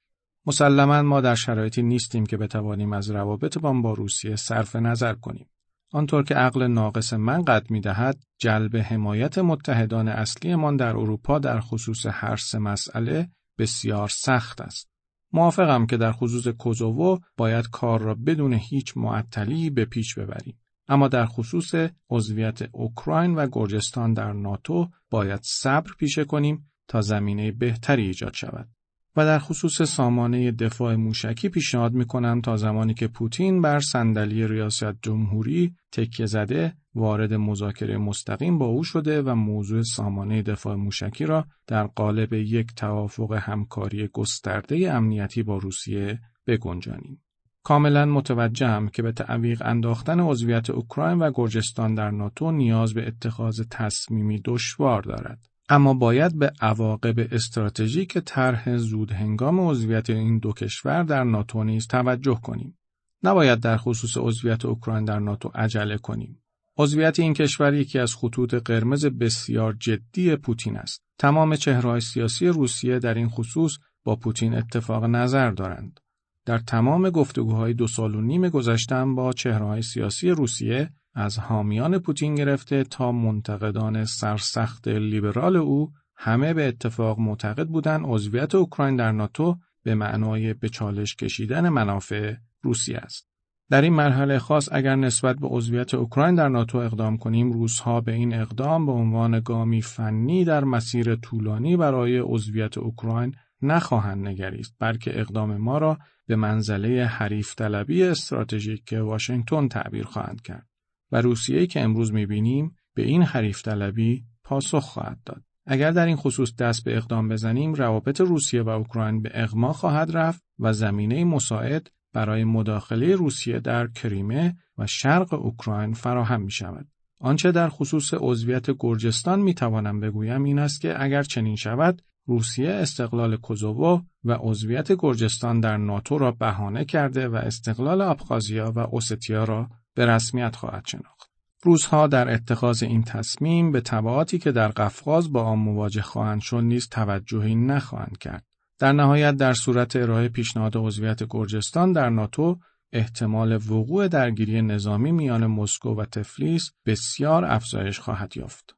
مسلماً ما در شرایطی نیستیم که بتوانیم از روابطمان با روسیه صرف نظر کنیم. آنطور که عقل ناقص من قد می‌دهد، جلب حمایت متحدان اصلیمان در اروپا در خصوص هر سه مسئله بسیار سخت است. موافقم که در خصوص کوزوو باید کار را بدون هیچ معطلی به پیش ببریم. اما در خصوص عضویت اوکراین و گرجستان در ناتو باید صبر پیشه کنیم تا زمینه بهتری ایجاد شود. و در خصوص سامانه دفاع موشکی پیشنهاد می‌کنم تا زمانی که پوتین بر صندلی ریاست جمهوری تکیه زده وارد مذاکره مستقیم با او شده و موضوع سامانه دفاع موشکی را در قالب یک توافق همکاری گسترده امنیتی با روسیه بگنجانیم. کاملا متوجهم که به تعویق انداختن عضویت اوکراین و گرجستان در ناتو نیاز به اتخاذ تصمیمی دشوار دارد، اما باید به عواقب استراتژیک طرح زود هنگام عضویت این دو کشور در ناتو نیز توجه کنیم. نباید در خصوص عضویت اوکراین در ناتو عجله کنیم. عضویت این کشور یکی از خطوط قرمز بسیار جدی پوتین است. تمام چهره‌های سیاسی روسیه در این خصوص با پوتین اتفاق نظر دارند. در تمام گفتگوهای 2.5 سال گذشتم با چهره‌های سیاسی روسیه، از حامیان پوتین گرفته تا منتقدان سرسخت لیبرال او، همه به اتفاق معتقد بودند عضویت اوکراین در ناتو به معنای به چالش کشیدن منافع روسیه است. در این مرحله خاص اگر نسبت به عضویت اوکراین در ناتو اقدام کنیم، روس‌ها به این اقدام به عنوان گامی فنی در مسیر طولانی برای عضویت اوکراین نخواهند نگریست، بلکه اقدام ما را به منزله حریف طلبی استراتژیک واشنگتن تعبیر خواهند کرد و روسیه‌ای که امروز می‌بینیم به این حریف طلبی پاسخ خواهد داد. اگر در این خصوص دست به اقدام بزنیم، روابط روسیه و اوکراین به اغما خواهد رفت و زمینه مساعد برای مداخله روسیه در کریمه و شرق اوکراین فراهم می‌شود. آنچه در خصوص عضویت گرجستان می‌توانم بگویم این است که اگر چنین شود، روسیه استقلال کوزوو و عضویت گرجستان در ناتو را بهانه کرده و استقلال آبخازیا و اوستیا را به رسمیت خواهد شناخت. روس‌ها در اتخاذ این تصمیم به تبعاتی که در قفقاز با آن مواجه خواهند شد نیز توجهی نخواهند کرد. در نهایت در صورت ارائه پیشنهاد عضویت گرجستان در ناتو، احتمال وقوع درگیری نظامی میان مسکو و تفلیس بسیار افزایش خواهد یافت.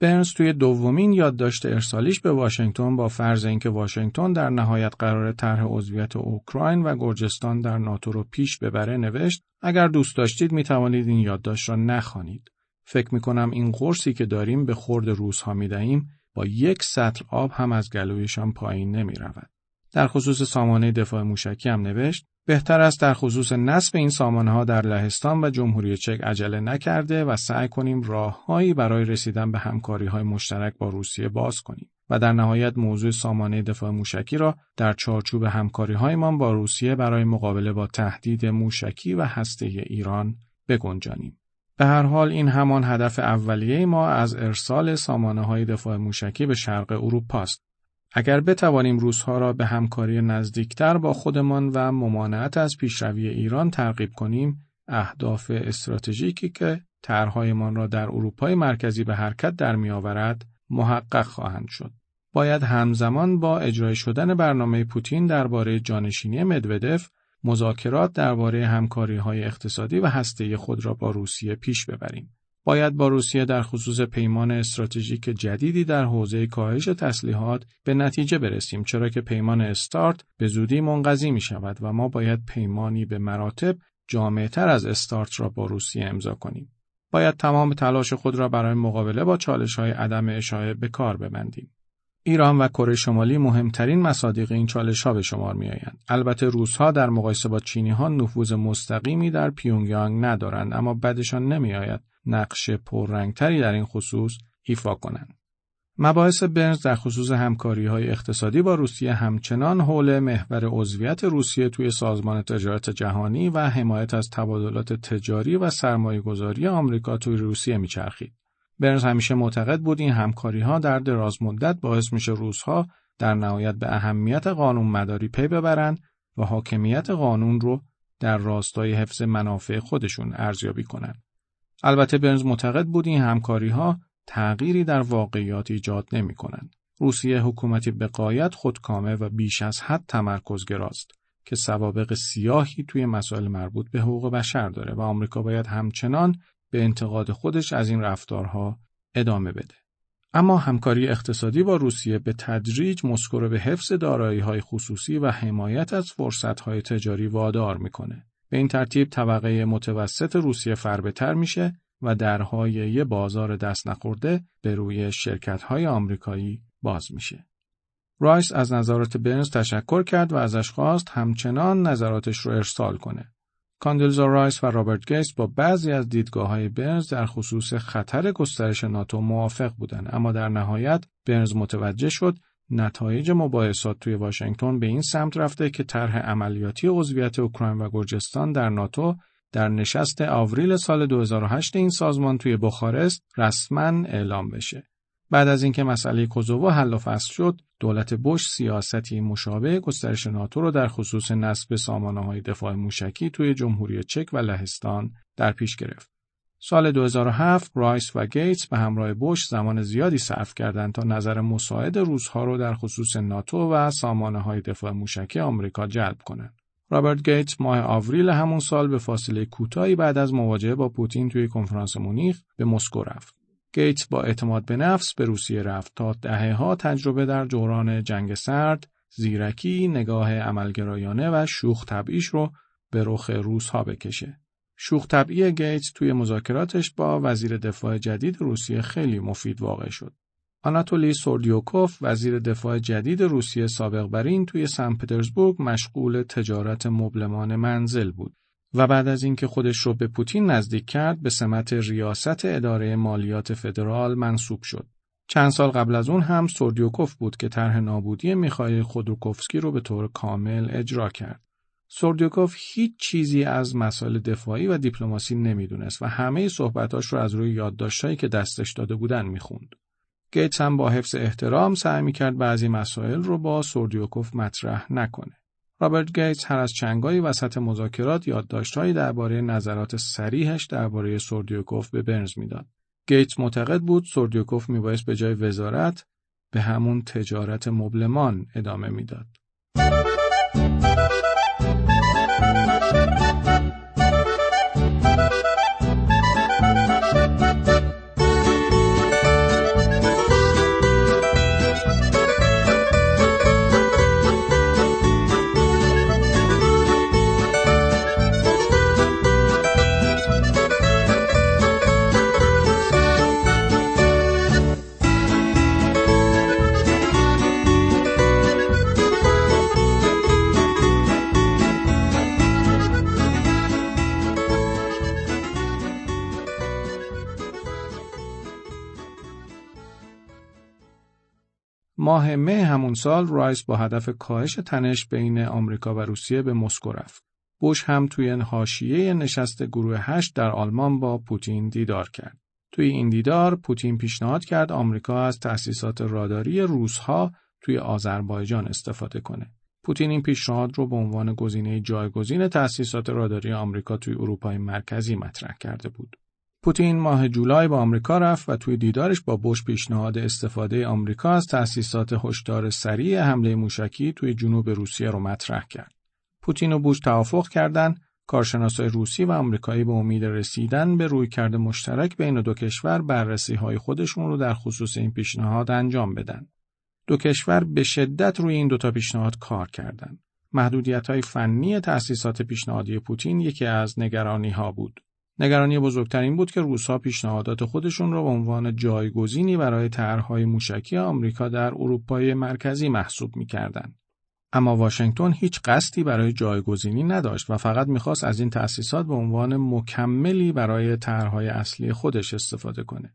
برنز توی دومین یادداشت ارسالیش به واشنگتن با فرض اینکه واشنگتن در نهایت قرار طرح عضویت اوکراین و گرجستان در ناتو رو پیش ببره نوشت: اگر دوست داشتید می توانید این یادداشت را نخوانید. فکر میکنم این قرصی که داریم به خورد روس‌ها میدهیم با یک سطر آب هم از گلویشان پایین نمی رود. در خصوص سامانه دفاع موشکی هم نوشت بهتر است در خصوص نصب این سامانه‌ها در لهستان و جمهوری چک عجله نکرده و سعی کنیم راه‌هایی برای رسیدن به همکاری‌های مشترک با روسیه باز کنیم و در نهایت موضوع سامانه دفاع موشکی را در چارچوب همکاری‌هایمان با روسیه برای مقابله با تهدید موشکی و هسته‌ای ایران بگنجانیم. به هر حال این همان هدف اولیه ما از ارسال سامانه‌های دفاع موشکی به شرق اروپا است. اگر بتوانیم روس‌ها را به همکاری نزدیکتر با خودمان و ممانعت از پیشروی ایران ترغیب کنیم، اهداف استراتژیکی که طرح‌هایمان را در اروپای مرکزی به حرکت درمی‌آورد، محقق خواهند شد. باید همزمان با اجرای شدن برنامه پوتین درباره جانشینی مدودف، مذاکرات درباره همکاری‌های اقتصادی و هسته‌ای خود را با روسیه پیش ببریم. باید با روسیه در خصوص پیمان استراتژیک جدیدی در حوزه کاهش تسلیحات به نتیجه برسیم، چرا که پیمان استارت به زودی منقضی می شود و ما باید پیمانی به مراتب جامع‌تر از استارت را با روسیه امضا کنیم. باید تمام تلاش خود را برای مقابله با چالش‌های عدم اشاعه به کار ببندیم. ایران و کره شمالی مهمترین مصادیق این چالش‌ها به شمار می‌آیند. البته روس‌ها در مقایسه با چینی‌ها نفوذ مستقیمی در پیونگ‌یانگ ندارند، اما بدشان نمی‌آید نقش پررنگتری در این خصوص ایفا کنند. مباحث برنز در خصوص همکاری‌های اقتصادی با روسیه همچنان حول محور عضویت روسیه توی سازمان تجارت جهانی و حمایت از تبادلات تجاری و سرمایه‌گذاری آمریکا توی روسیه می‌چرخید. برنز همیشه معتقد بود این همکاری‌ها در دراز مدت باعث میشه روس‌ها در نهایت به اهمیت قانون مداری پی ببرند و حاکمیت قانون رو در راستای حفظ منافع خودشون ارزیابی کنند. البته برنز معتقد بود این همکاری‌ها تغییری در واقعیات ایجاد نمی‌کنند. روسیه حکومتی به غایت خودکامه و بیش از حد تمرکزگراست که سوابق سیاهی توی مسائل مربوط به حقوق بشر داره و آمریکا باید همچنان به انتقاد خودش از این رفتارها ادامه بده. اما همکاری اقتصادی با روسیه به تدریج مسکو را به حفظ دارایی‌های خصوصی و حمایت از فرصت‌های تجاری وادار می‌کنه. به این ترتیب طبقه متوسط روسیه فربه‌تر میشه و درهای یه بازار دست نخورده به روی شرکت‌های آمریکایی باز میشه. رایس از نظرات برنز تشکر کرد و ازش خواست همچنان نظراتش رو ارسال کنه. کاندولیزا رایس و رابرت گیتس با بعضی از دیدگاه‌های برنز در خصوص خطر گسترش ناتو موافق بودند، اما در نهایت برنز متوجه شد نتایج مباحثات توی واشنگتن به این سمت رفته که طرح عملیاتی عضویت اوکراین و گرجستان در ناتو در نشست آوریل سال 2008 این سازمان توی بخارست رسما اعلام بشه. بعد از اینکه مسئله کوزوو حل و فصل شد، دولت بوش سیاستی مشابه گسترش ناتو را در خصوص نصب سامانه‌های دفاع موشکی توی جمهوری چک و لهستان در پیش گرفت. سال 2007 رایس و گیتس به همراه بوش زمان زیادی صرف کردند تا نظر مساعد روس‌ها را در خصوص ناتو و سامانه‌های دفاع موشکی آمریکا جلب کنند. رابرت گیتس ماه آوریل همون سال به فاصله کوتاهی بعد از مواجهه با پوتین توی کنفرانس مونیخ به مسکو رفت. گیتس با اعتماد به نفس به روسیه رفت تا دهه‌ها تجربه در دوران جنگ سرد، زیرکی، نگاه عملگرایانه و شوخ طبعیش رو به رخ روس‌ها بکشه. شوخ طبعی گیتس توی مذاکراتش با وزیر دفاع جدید روسیه خیلی مفید واقع شد. آناتولی سردیوکوف، وزیر دفاع جدید روسیه سابق بر این، توی سن پترزبورگ مشغول تجارت مبلمان منزل بود و بعد از اینکه خودش رو به پوتین نزدیک کرد به سمت ریاست اداره مالیات فدرال منصوب شد. چند سال قبل از اون هم سردیوکوف بود که طرح نابودی میخائیل خودروکوفسکی رو به طور کامل اجرا کرد. سردیوکوف هیچ چیزی از مسائل دفاعی و دیپلماسی نمیدونست و همه صحبتاش رو از روی یادداشتایی که دستش داده بودن میخوند. گیتس هم با حفظ احترام سعی میکرد بعضی مسائل رو با سردیوکوف مطرح نکنه. رابرت گیتس هر از چنگایی وسط مذاکرات یادداشت‌هایی درباره نظرات صریحش درباره سردیوکوف به برنز میداد. گیتس معتقد بود سردیوکوف میبایست به جای وزارت به همون تجارت مبلمان ادامه میداد. ماه مه همون سال رایس با هدف کاهش تنش بین آمریکا و روسیه به مسکو رفت. بوش هم توی حاشیه نشست گروه 8 در آلمان با پوتین دیدار کرد. توی این دیدار پوتین پیشنهاد کرد آمریکا از تأسیسات راداری روس‌ها توی آذربایجان استفاده کنه. پوتین این پیشنهاد رو به عنوان گزینه جایگزین تأسیسات راداری آمریکا توی اروپای مرکزی مطرح کرده بود. پوتین ماه جولای با آمریکا رفت و توی دیدارش با بوش پیشنهاد استفاده آمریکا از تأسیسات هشدار سریع حمله موشکی توی جنوب روسیه رو مطرح کرد. پوتین و بوش توافق کردند کارشناسای روسی و آمریکایی به امید رسیدن به رویکرد مشترک بین دو کشور بررسی‌های خودشون رو در خصوص این پیشنهاد انجام بدن. دو کشور به شدت روی این دوتا پیشنهاد کار کردند. محدودیت‌های فنی تأسیسات پیشنهادی پوتین یکی از نگرانی‌ها بود. نگرانی بزرگتر این بود که روس‌ها پیشنهادات خودشون را به عنوان جایگزینی برای طرح‌های موشکی آمریکا در اروپای مرکزی محسوب می‌کردند. اما واشنگتن هیچ قصدی برای جایگزینی نداشت و فقط می‌خواست از این تأسیسات به عنوان مکملی برای طرح‌های اصلی خودش استفاده کنه.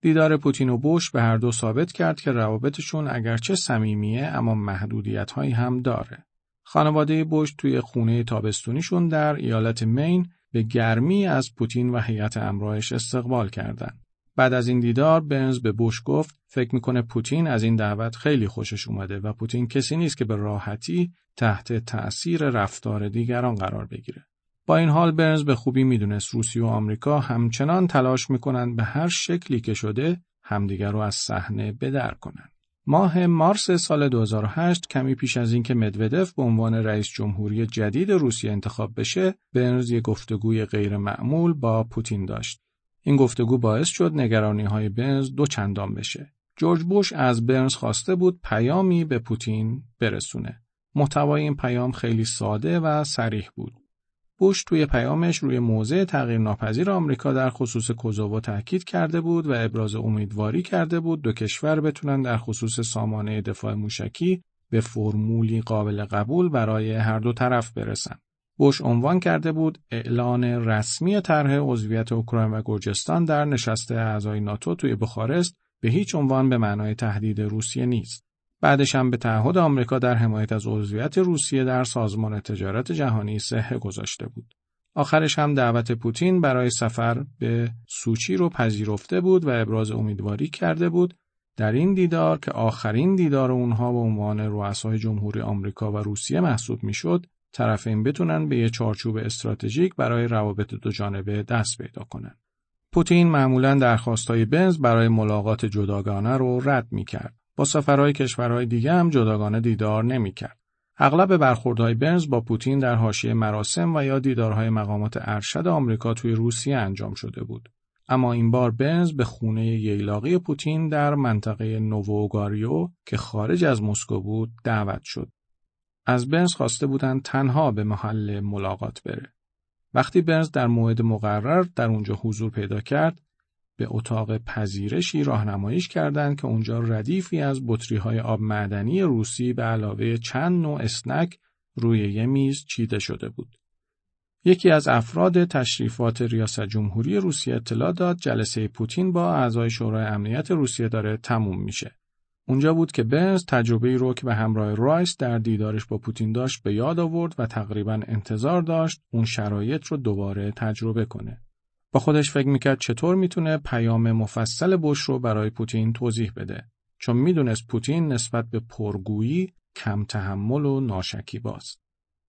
دیدار پوتین و بوش به هر دو ثابت کرد که روابطشون اگرچه صمیمیه اما محدودیت‌هایی هم داره. خانواده بوش توی خونه تابستونیشون در ایالت مین به گرمی از پوتین و هیئت امرایش استقبال کردند. بعد از این دیدار برنز به بوش گفت فکر میکنه پوتین از این دعوت خیلی خوشش اومده و پوتین کسی نیست که به راحتی تحت تأثیر رفتار دیگران قرار بگیره. با این حال برنز به خوبی میدونست روسیه و آمریکا همچنان تلاش میکنن به هر شکلی که شده همدیگر رو از صحنه بدر کنن. ماه مارس سال 2008 کمی پیش از اینکه مدودف به عنوان رئیس جمهوری جدید روسیه انتخاب بشه، برنز یک گفتگوی غیر معمول با پوتین داشت. این گفتگو باعث شد نگرانی‌های برنز دو چندان بشه. جورج بوش از برنز خواسته بود پیامی به پوتین برسونه. محتوای این پیام خیلی ساده و صریح بود. بوش توی پیامش روی موضع تغییرناپذیر آمریکا در خصوص کوزوو تاکید کرده بود و ابراز امیدواری کرده بود دو کشور بتونن در خصوص سامانه دفاع موشکی به فرمولی قابل قبول برای هر دو طرف برسن. بوش عنوان کرده بود اعلان رسمی طرح عضویت اوکراین و گرجستان در نشست اعضای ناتو توی بخارست به هیچ عنوان به معنای تهدید روسیه نیست. بعدش هم به تعهد آمریکا در حمایت از عضویت روسیه در سازمان تجارت جهانی صحه گذاشته بود. آخرش هم دعوت پوتین برای سفر به سوچی رو پذیرفته بود و ابراز امیدواری کرده بود در این دیدار که آخرین دیدار اونها به عنوان رؤسای جمهوری آمریکا و روسیه محسوب میشد، طرفین بتونن به یه چارچوب استراتژیک برای روابط دو جانبه دست پیدا کنن. پوتین معمولاً درخواست‌های برنز برای ملاقات جداگانه رو رد می‌کرد. با سفرهای کشورهای دیگه هم جداگانه دیدار نمی‌کرد. اغلب برخوردهای برنز با پوتین در حاشیه مراسم و یا دیدارهای مقامات ارشد آمریکا توی روسیه انجام شده بود. اما این بار برنز به خونه ییلاقی پوتین در منطقه نووگاریو که خارج از مسکو بود دعوت شد. از برنز خواسته بودند تنها به محل ملاقات بره. وقتی برنز در موعد مقرر در اونجا حضور پیدا کرد، به اتاق پذیرشی راهنماییش کردند که اونجا ردیفی از بطری‌های آب معدنی روسی به علاوه چند نوع اسنک روی یه میز چیده شده بود. یکی از افراد تشریفات ریاست جمهوری روسیه اطلاع داد جلسه پوتین با اعضای شورای امنیت روسیه داره تموم میشه. اونجا بود که برنز تجربه‌ای رو که به همراه رایس در دیدارش با پوتین داشت به یاد آورد و تقریباً انتظار داشت اون شرایط رو دوباره تجربه کنه. با خودش فکر میکرد چطور میتونه پیام مفصل بوش رو برای پوتین توضیح بده، چون میدونست پوتین نسبت به پرگویی کم تحمل و ناشکیباست.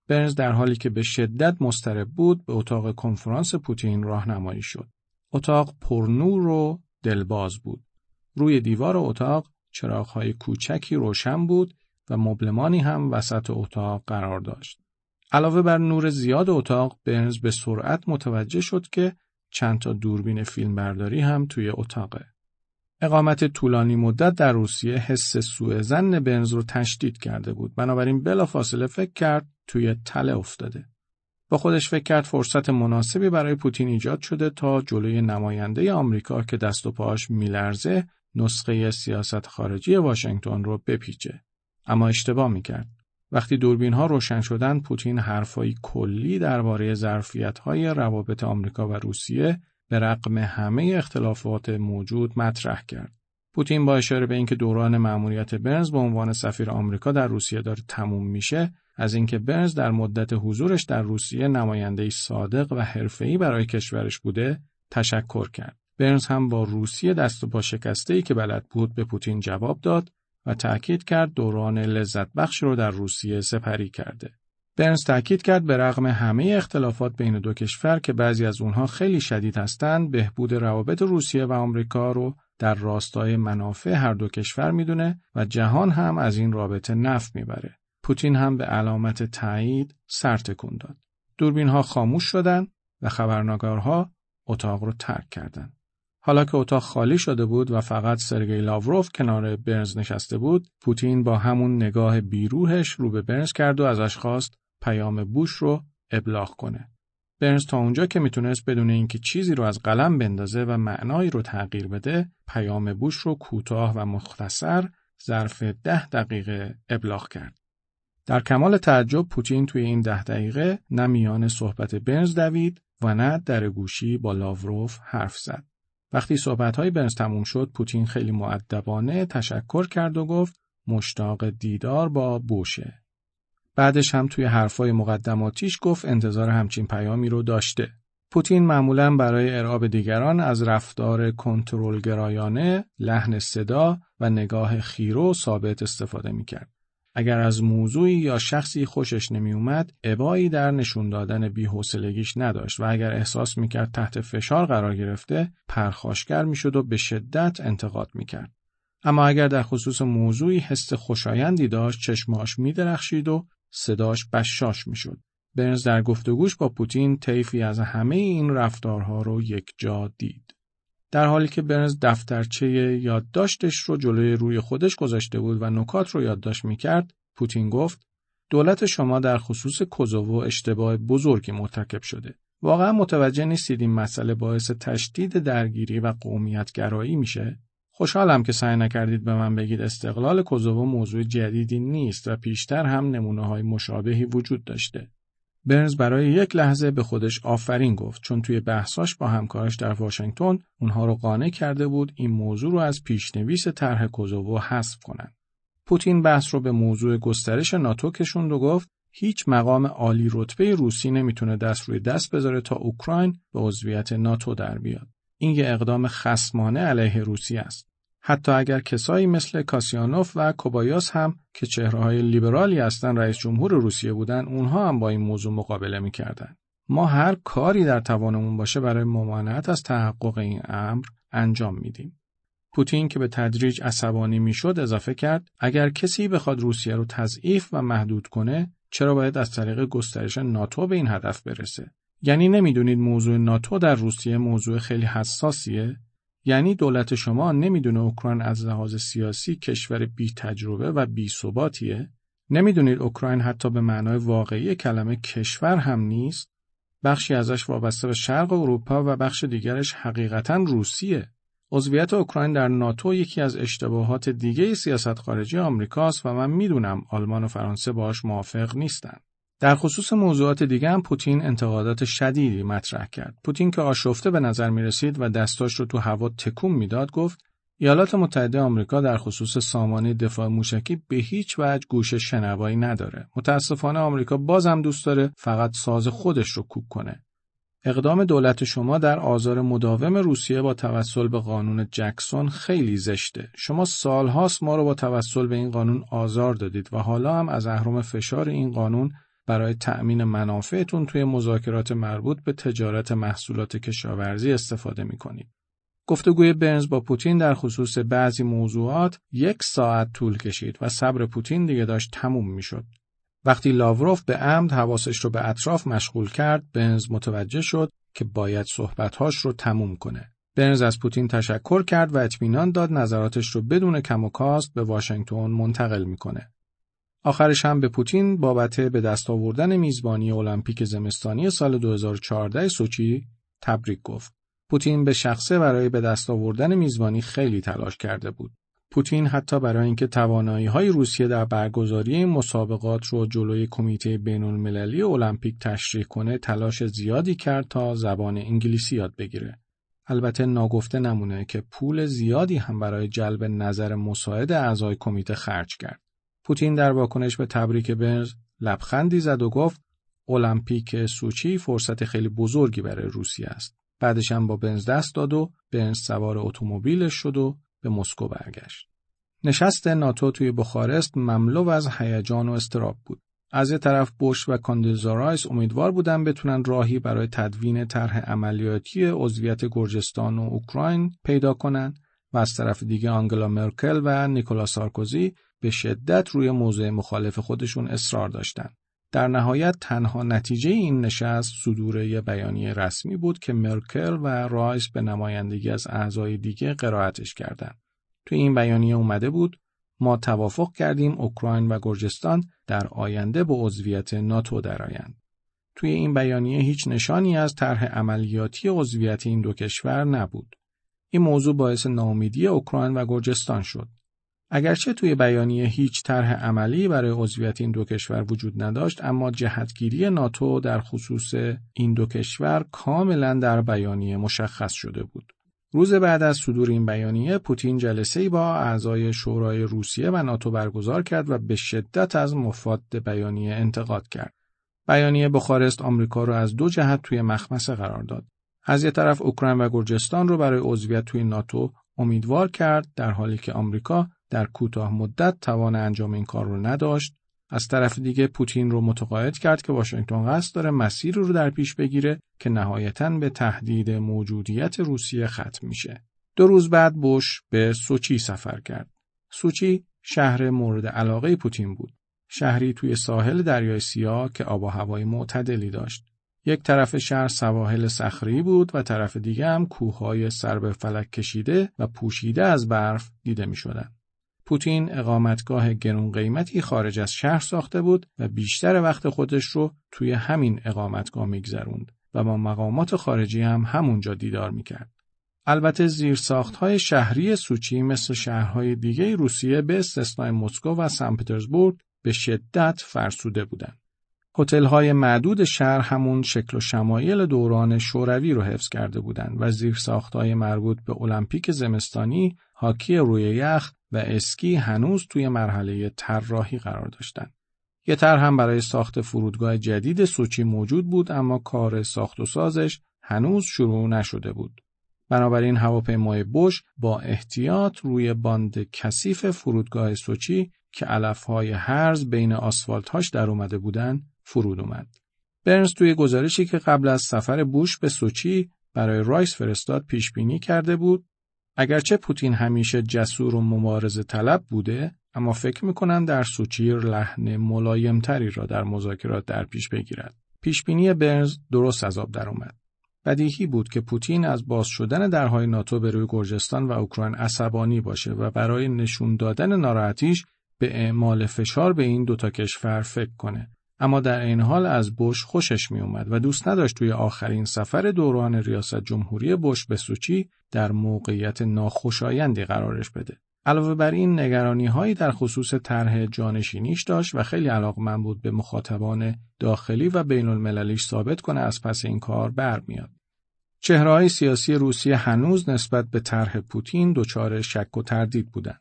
برنز در حالی که به شدت مضطرب بود به اتاق کنفرانس پوتین راهنمایی شد. اتاق پرنور و دلباز بود. روی دیوار اتاق چراغ‌های کوچکی روشن بود و مبلمانی هم وسط اتاق قرار داشت. علاوه بر نور زیاد اتاق، برنز به سرعت متوجه شد که چند تا دوربین فیلمبرداری هم توی اتاقه. اقامت طولانی مدت در روسیه حس سوءظن برنز رو تشدید کرده بود. بنابراین بلافاصله فکر کرد توی تله افتاده. با خودش فکر کرد فرصت مناسبی برای پوتین ایجاد شده تا جلوی نماینده آمریکا که دست و پاش میلرزه نسخه سیاست خارجی واشنگتن رو بپیچه. اما اشتباه میکرد. وقتی دوربین‌ها روشن شدند، پوتین حرفایی کلی درباره ظرفیت‌های روابط آمریکا و روسیه به رغم همه اختلافات موجود مطرح کرد. پوتین با اشاره به اینکه دوران مأموریت برنز به عنوان سفیر آمریکا در روسیه داره تموم میشه، از اینکه برنز در مدت حضورش در روسیه نماینده‌ای صادق و حرفه‌ای برای کشورش بوده، تشکر کرد. برنز هم با روسیه دست و پا شکسته‌ای که بلد بود به پوتین جواب داد و تأکید کرد دوران لذت بخش رو در روسیه سپری کرده. برنز تأکید کرد به رغم همه اختلافات بین دو کشور که بعضی از اونها خیلی شدید هستند، بهبود روابط روسیه و آمریکا رو در راستای منافع هر دو کشور میدونه و جهان هم از این رابطه نفع میبره. پوتین هم به علامت تایید سر تکون داد. دوربین‌ها خاموش شدن و خبرنگارها اتاق رو ترک کردند. حالا که اتاق خالی شده بود و فقط سرگئی لاوروف کنار برنز نشسته بود، پوتین با همون نگاه بیروحش رو به برنز کرد و ازش خواست پیام بوش رو ابلاغ کنه. برنز تا اونجا که میتونست بدون اینکه چیزی رو از قلم بندازه و معنایی رو تغییر بده، پیام بوش رو کوتاه و مختصر ظرف 10 دقیقه ابلاغ کرد. در کمال تعجب پوتین توی این 10 دقیقه نه میان صحبت برنز دوید و نه در گوشی با لاوروف حرف زد. وقتی صحبت‌های برنز تموم شد، پوتین خیلی مؤدبانه تشکر کرد و گفت مشتاق دیدار با بوشه. بعدش هم توی حرفای مقدماتیش گفت انتظار همچین پیامی رو داشته. پوتین معمولاً برای ارعاب دیگران از رفتار کنترل‌گرایانه، لحن صدا و نگاه خیرو ثابت استفاده می‌کرد. اگر از موضوعی یا شخصی خوشش نمی‌اومد، ابایی در نشون دادن بی‌حوصلگیش نداشت و اگر احساس می‌کرد تحت فشار قرار گرفته، پرخاشگر می‌شد و به شدت انتقاد می‌کرد. اما اگر در خصوص موضوعی حس خوشایندی داشت، چشماش می‌درخشید و صداش بشاش می‌شد. برنز در گفتگوش با پوتین طیفی از همه این رفتارها رو یک جا دید. در حالی که برنز دفترچه یادداشتش رو جلوی روی خودش گذاشته بود و نکات رو یادداشت می‌کرد، پوتین گفت: دولت شما در خصوص کوزوو اشتباه بزرگی مرتکب شده. واقعا متوجه نیستید این مسئله باعث تشدید درگیری و قومیت‌گرایی میشه؟ خوشحالم که سعی نکردید به من بگید استقلال کوزوو موضوع جدیدی نیست و پیشتر هم نمونه‌های مشابهی وجود داشته. برنز برای یک لحظه به خودش آفرین گفت، چون توی بحثاش با همکارش در واشنگتن اونها رو قانع کرده بود این موضوع رو از پیشنویس طرح کوزوو حذف کنن. پوتین بحث رو به موضوع گسترش ناتو کشوند و گفت هیچ مقام عالی رتبه روسی نمیتونه دست روی دست بذاره تا اوکراین به عضویت ناتو در بیاد. این یه اقدام خصمانه علیه روسی است. حتی اگر کسایی مثل کاسیانوف و کوبایاس هم که چهره‌های لیبرالی هستن رئیس جمهور روسیه بودن، اونها هم با این موضوع مقابله می‌کردن. ما هر کاری در توانمون باشه برای ممانعت از تحقق این امر انجام میدیم. پوتین که به تدریج عصبانی میشد اضافه کرد اگر کسی بخواد روسیه رو تضعیف و محدود کنه، چرا باید از طریق گسترش ناتو به این هدف برسه؟ یعنی نمی‌دونید موضوع ناتو در روسیه موضوع خیلی حساسیه؟ یعنی دولت شما نمیدونه اوکراین از لحاظ سیاسی کشور بی تجربه و بی ثباتیه؟ نمیدونید اوکراین حتی به معنای واقعی کلمه کشور هم نیست؟ بخشی ازش وابسته به شرق اروپا و بخش دیگرش حقیقتاً روسیه. عضویت اوکراین در ناتو یکی از اشتباهات دیگه سیاست خارجی آمریکاست و من میدونم آلمان و فرانسه باهاش موافق نیستن. در خصوص موضوعات دیگه هم پوتین انتقادات شدیدی مطرح کرد. پوتین که آشفته به نظر می رسید و دستاش رو تو هوا تکون می داد گفت ایالات متحده آمریکا در خصوص سامانه دفاع موشکی به هیچ وجه گوش شنوایی نداره. متاسفانه آمریکا بازم دوست داره فقط ساز خودش رو کوک کنه. اقدام دولت شما در آزار مداوم روسیه با توسل به قانون جکسون خیلی زشته. شما سالهاست ما رو با توسل به این قانون آزار دادید و حالا هم از اهرم فشار این قانون برای تأمین منافعتون توی مذاکرات مربوط به تجارت محصولات کشاورزی استفاده می‌کنید. گفتگوی برنز با پوتین در خصوص بعضی موضوعات 1 ساعت طول کشید و صبر پوتین دیگه داشت تموم می‌شد. وقتی لاوروف به عمد حواسش رو به اطراف مشغول کرد، برنز متوجه شد که باید صحبت‌هاش رو تموم کنه. برنز از پوتین تشکر کرد و اطمینان داد نظراتش رو بدون کم و کاست به واشنگتن منتقل می‌کنه. آخرش هم به پوتین بابت به دست آوردن میزبانی المپیک زمستانی سال 2014 سوچی تبریک گفت. پوتین به شخصه برای به دست آوردن میزبانی خیلی تلاش کرده بود. پوتین حتی برای اینکه توانایی‌های روسیه در برگزاری این مسابقات رو جلوی کمیته بین‌المللی المپیک تشریح کنه، تلاش زیادی کرد تا زبان انگلیسی یاد بگیره. البته ناگفته نمونه که پول زیادی هم برای جلب نظر مساعد اعضای کمیته خرج کرد. پوتین در واکنش به تبریک برنز لبخندی زد و گفت المپیک سوچی فرصت خیلی بزرگی برای روسیه است. بعدش هم با برنز دست داد و برنز سوار اتومبیلش شد و به مسکو برگشت. نشست ناتو توی بخارست مملو از هیجان و اضطراب بود. از یه طرف بوش و کاندولیزا رایس امیدوار بودن بتونن راهی برای تدوین طرح عملیاتی عضویت گرجستان و اوکراین پیدا کنن و از طرف دیگه آنگلا مرکل و نیکولا سارکوزی به شدت روی موضع مخالف خودشون اصرار داشتن. در نهایت تنها نتیجه این نشست صدور یک بیانیه رسمی بود که مرکل و رایس به نمایندگی از اعضای دیگه قرائتش کردند. تو این بیانیه اومده بود ما توافق کردیم اوکراین و گرجستان در آینده به عضویت ناتو درآیند. توی این بیانیه هیچ نشانی از طرح عملیاتی عضویت این دو کشور نبود. این موضوع باعث ناامیدی اوکراین و گرجستان شد. اگرچه توی بیانیه هیچ طرح عملی برای عضویت این دو کشور وجود نداشت، اما جهتگیری ناتو در خصوص این دو کشور کاملا در بیانیه مشخص شده بود. روز بعد از صدور این بیانیه، پوتین جلسه‌ای با اعضای شورای روسیه و ناتو برگزار کرد و به شدت از مفاد بیانیه انتقاد کرد. بیانیه بخارست آمریکا رو از دو جهت توی مخمصه قرار داد. از یک طرف اوکراین و گرجستان رو برای عضویت توی ناتو امیدوار کرد، در حالی که آمریکا در کوتاه مدت توان انجام این کار رو نداشت. از طرف دیگه پوتین رو متقاعد کرد که واشنگتن قصد داره مسیر رو در پیش بگیره که نهایتاً به تهدید موجودیت روسیه ختم میشه. 2 روز بعد بوش به سوچی سفر کرد. سوچی شهر مورد علاقه پوتین بود. شهری توی ساحل دریای سیاه که آب و هوای معتدلی داشت. یک طرف شهر سواحل صخره‌ای بود و طرف دیگه هم کوههای سر به فلک کشیده و پوشیده از برف دیده می‌شدند. پوتین اقامتگاه گرون قیمتی خارج از شهر ساخته بود و بیشتر وقت خودش رو توی همین اقامتگاه میگذروند و با مقامات خارجی هم همونجا دیدار میکرد. البته زیرساختهای شهری سوچی مثل شهرهای دیگه روسیه به استثنای مسکو و سن پترزبورگ به شدت فرسوده بودن. هتل‌های معدود شهر همون شکل و شمایل دوران شوروی رو حفظ کرده بودند و زیرساختهای مربوط به المپیک زمستانی، هاکی روی یخ و اسکی هنوز توی مرحله طراحی قرار داشتند. یه طرح هم برای ساخت فرودگاه جدید سوچی موجود بود، اما کار ساخت و سازش هنوز شروع نشده بود. بنابراین هواپیمای بوش با احتیاط روی باند کثیف فرودگاه سوچی که علف‌های هرز بین آسفالت‌هاش در اومده بودن فرود اومد. برنز توی گزارشی که قبل از سفر بوش به سوچی برای رایس فرستاد پیشبینی کرده بود: اگرچه پوتین همیشه جسور و مبارزه طلب بوده، اما فکر میکنم در سوچی لحن ملایمتری را در مذاکرات در پیش بگیرد. پیشبینی برنز درست از آب در اومد. بدیهی بود که پوتین از باز شدن درهای ناتو به روی گرجستان و اوکراین عصبانی باشه و برای نشون دادن ناراحتیش به اعمال فشار به این دوتا کشور فکر کنه. اما در این حال از بوش خوشش می اومد و دوست نداشت توی آخرین سفر دوران ریاست جمهوری بوش به سوچی در موقعیت ناخوشایندی قرارش بده. علاوه بر این نگرانی هایی در خصوص طرح جانشینیش داشت و خیلی علاقمند بود به مخاطبان داخلی و بین المللیش ثابت کنه از پس این کار برمیاد. چهره‌های سیاسی روسیه هنوز نسبت به طرح پوتین دچار شک و تردید بودند.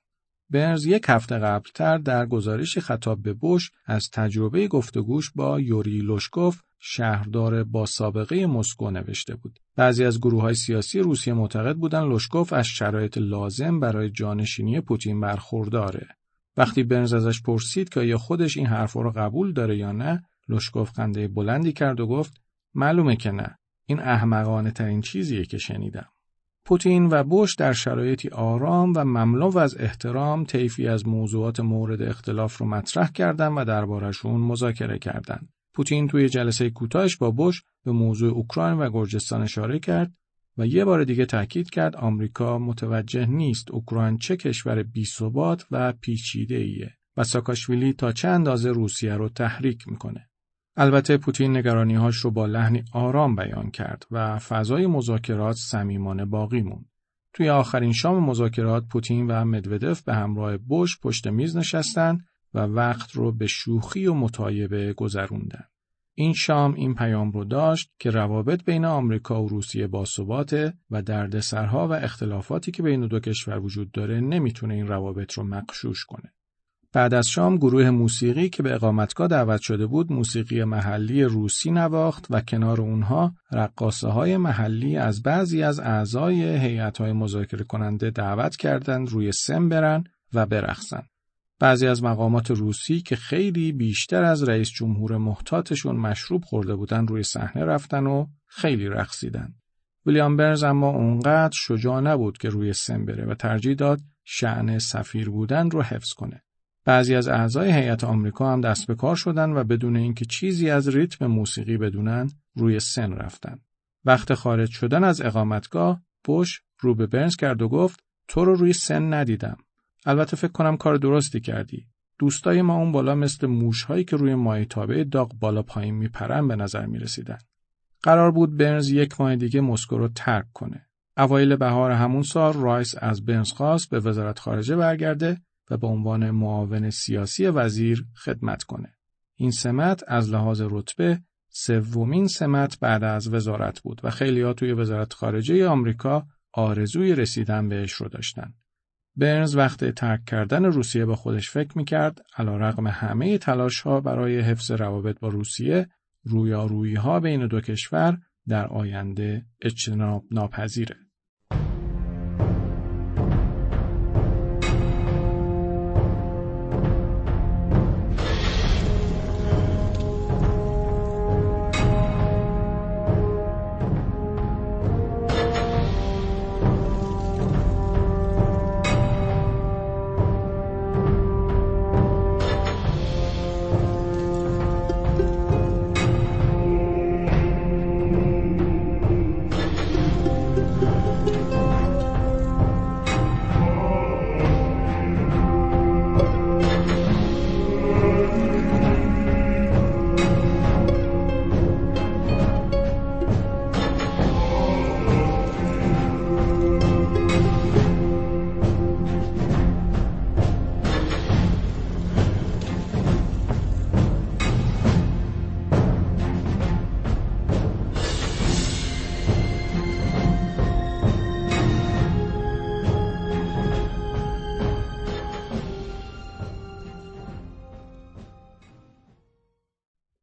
برنز 1 هفته قبلتر در گزارش خطاب به بوش از تجربه گفتگوش با یوری لوشکوف، شهردار با سابقه مسکو، نوشته بود. بعضی از گروه‌های سیاسی روسیه معتقد بودند لوشکوف از شرایط لازم برای جانشینی پوتین برخورداره. وقتی برنز ازش پرسید که آیا خودش این حرفا رو قبول داره یا نه، لوشکوف خنده بلندی کرد و گفت: معلومه که نه. این احمقانه ترین چیزیه که شنیدم. پوتین و بوش در شرایطی آرام و مملو از احترام طیفی از موضوعات مورد اختلاف رو مطرح کردند و درباره‌شون مذاکره کردند. پوتین توی جلسه کوتاهش با بوش به موضوع اوکراین و گرجستان اشاره کرد و یه بار دیگه تاکید کرد آمریکا متوجه نیست اوکراین چه کشور بی‌ثبات و پیچیده‌ایه و ساکاشویلی تا چه اندازه روسیه رو تحریک می‌کنه. البته پوتین نگرانی‌هاش رو با لحنی آرام بیان کرد و فضای مذاکرات صمیمانه باقی موند. توی آخرین شام مذاکرات پوتین و مدودف به همراه بوش پشت میز نشستند و وقت رو به شوخی و مطایبه گذروندند. این شام این پیام رو داشت که روابط بین آمریکا و روسیه باثباته و دردسرها و اختلافاتی که بین دو کشور وجود داره نمیتونه این روابط رو مغشوش کنه. بعد از شام گروه موسیقی که به اقامتگاه دعوت شده بود موسیقی محلی روسی نواخت و کنار اونها رقاصه‌های محلی از بعضی از اعضای هیئت‌های مذاکره کننده دعوت کردند روی سن برن و برقصن. بعضی از مقامات روسی که خیلی بیشتر از رئیس جمهور محتاطشون مشروب خورده بودن روی صحنه رفتن و خیلی رقصیدن. ویلیام برنز اما اونقدر شجاع نبود که روی سن بره و ترجیح داد شأن سفیر بودن رو حفظ کنه. بعضی از اعضای هیئت آمریکا هم دست به کار شدن و بدون اینکه چیزی از ریتم موسیقی بدونن روی سن رفتن. وقت خارج شدن از اقامتگاه بوش رو به برنز کرد و گفت تو رو روی سن ندیدم. البته فکر کنم کار درستی کردی. دوستای ما اون بالا مثل موش‌هایی که روی مایع تابع داغ بالا پایین میپرن به نظر میرسیدن. قرار بود برنز یک ماه دیگه مسکو رو ترک کنه. اوایل بهار همون سال رایس از برنز خواست به وزارت خارجه برگرده و به عنوان معاون سیاسی وزیر خدمت کنه. این سمت از لحاظ رتبه سومین سمت بعد از وزارت بود و خیلی‌ها توی وزارت خارجه آمریکا آرزوی رسیدن بهش رو داشتن. برنز وقت ترک کردن روسیه با خودش فکر می‌کرد علیرغم همه تلاش‌ها برای حفظ روابط با روسیه، رویارویی‌ها بین دو کشور در آینده اجتناب ناپذیره.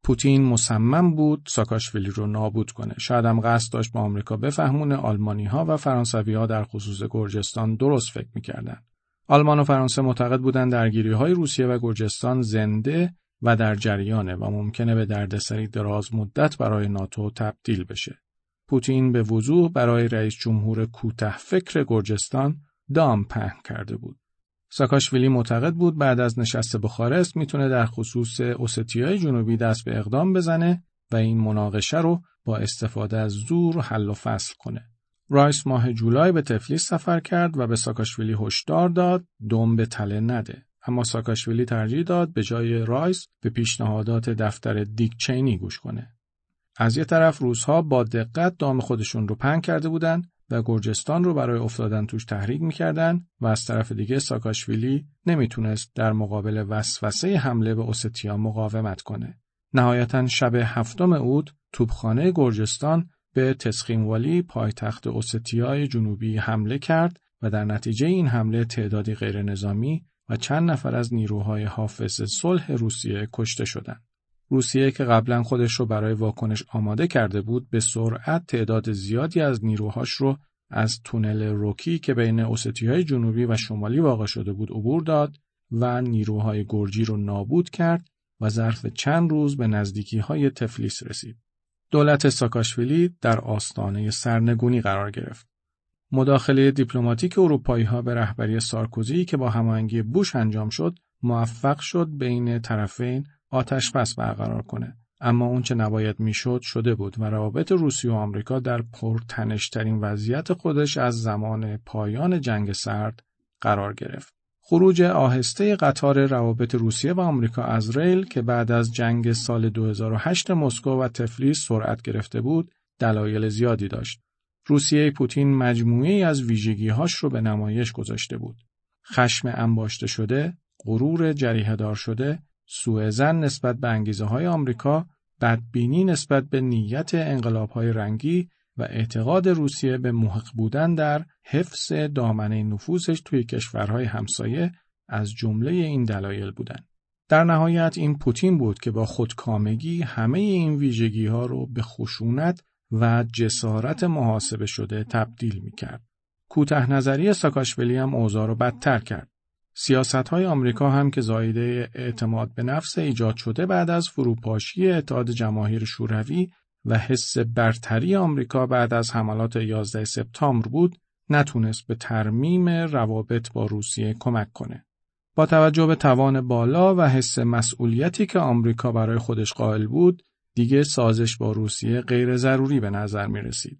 پوتین مصمم بود ساکاشویلی رو نابود کنه. شاید هم قصد داشت با آمریکا بفهمونه آلمانی‌ها و فرانسوی‌ها در خصوص گرجستان درست فکر می‌کردن. آلمان و فرانسه معتقد بودند درگیری‌های روسیه و گرجستان زنده و در جریانه و ممکنه به دردسری دراز مدت برای ناتو تبدیل بشه. پوتین به وضوح برای رئیس جمهور کوتاه فکر گرجستان دام پهن کرده بود. ساکاشویلی معتقد بود بعد از نشست بخارست میتونه در خصوص اوستیای جنوبی دست به اقدام بزنه و این مناقشه رو با استفاده از زور حل و فصل کنه. رایس ماه جولای به تفلیس سفر کرد و به ساکاشویلی هشدار داد دم به تله نده. اما ساکاشویلی ترجیح داد به جای رایس به پیشنهادات دفتر دیک چینی گوش کنه. از یه طرف روس‌ها با دقت دام خودشون رو پهن کرده بودن و گرجستان رو برای افتادن توش تحریک می‌کردن و از طرف دیگه ساکاشویلی نمیتونست در مقابل وسوسه حمله به اوستیا مقاومت کنه. نهایتاً شب 7 اوت توپخانه گرجستان به تسخیم والی پایتخت اوستیای جنوبی حمله کرد و در نتیجه این حمله تعدادی غیرنظامی و چند نفر از نیروهای حافظ صلح روسیه کشته شدند. روسیه که قبلا خودش رو برای واکنش آماده کرده بود به سرعت تعداد زیادی از نیروهاش رو از تونل روکی که بین اوستیای جنوبی و شمالی واقع شده بود عبور داد و نیروهای گرجی رو نابود کرد و ظرف چند روز به نزدیکی‌های تفلیس رسید. دولت ساکاشویلی در آستانه سرنگونی قرار گرفت. مداخله دیپلماتیک اروپایی‌ها به رهبری سارکوزی که با هماهنگی بوش انجام شد، موفق شد بین طرفین آتش بس برقرار کنه، اما اون چه نباید میشد شده بود و روابط روسیه و آمریکا در پرتنش‌ترین وضعیت خودش از زمان پایان جنگ سرد قرار گرفت. خروج آهسته قطار روابط روسیه و آمریکا از ریل که بعد از جنگ سال 2008 مسکو و تفلیس سرعت گرفته بود، دلایل زیادی داشت. روسیه پوتین مجموعه‌ای از ویژگی‌هاش رو به نمایش گذاشته بود. خشم انباشته شده، غرور جریحه‌دار شده، سوءظن نسبت به انگیزه‌های آمریکا بدبینی نسبت به نیت انقلاب‌های رنگی و اعتقاد روسیه به محق بودن در حفظ دامنه نفوذش توی کشورهای همسایه از جمله این دلایل بودند. در نهایت این پوتین بود که با خودکامگی همه این ویژگی‌ها رو به خشونت و جسارت محاسبه شده تبدیل می‌کرد. کوتاه نظری ساکاشویلی هم اوضاع رو بدتر کرد. سیاست‌های آمریکا هم که زایده اعتماد به نفس ایجاد شده بعد از فروپاشی اتحاد جماهیر شوروی و حس برتری آمریکا بعد از حملات 11 سپتامبر بود، نتونست به ترمیم روابط با روسیه کمک کنه. با توجه به توان بالا و حس مسئولیتی که آمریکا برای خودش قائل بود، دیگه سازش با روسیه غیر ضروری به نظر می رسید.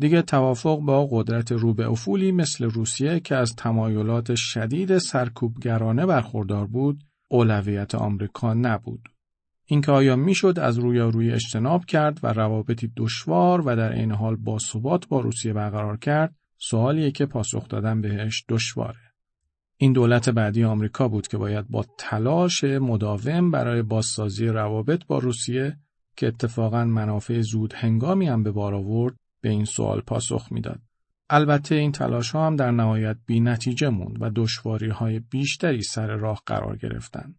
دیگه توافق با قدرت روبه افولی مثل روسیه که از تمایلات شدید سرکوبگرانه برخوردار بود، اولویت آمریکا نبود. اینکه آیا میشد از رویارویی اجتناب کرد و روابطی دشوار و در عین حال با ثبات با روسیه برقرار کرد، سوالیه که پاسخ دادن بهش دشواره. این دولت بعدی آمریکا بود که باید با تلاش مداوم برای بازسازی روابط با روسیه که اتفاقاً منافع زود هنگامی هم به بار آورد، به این سوال پاسخ میداد. البته این تلاش‌ها هم در نهایت بی‌نتیجه موند و دشواری‌های بیشتری سر راه قرار گرفتند.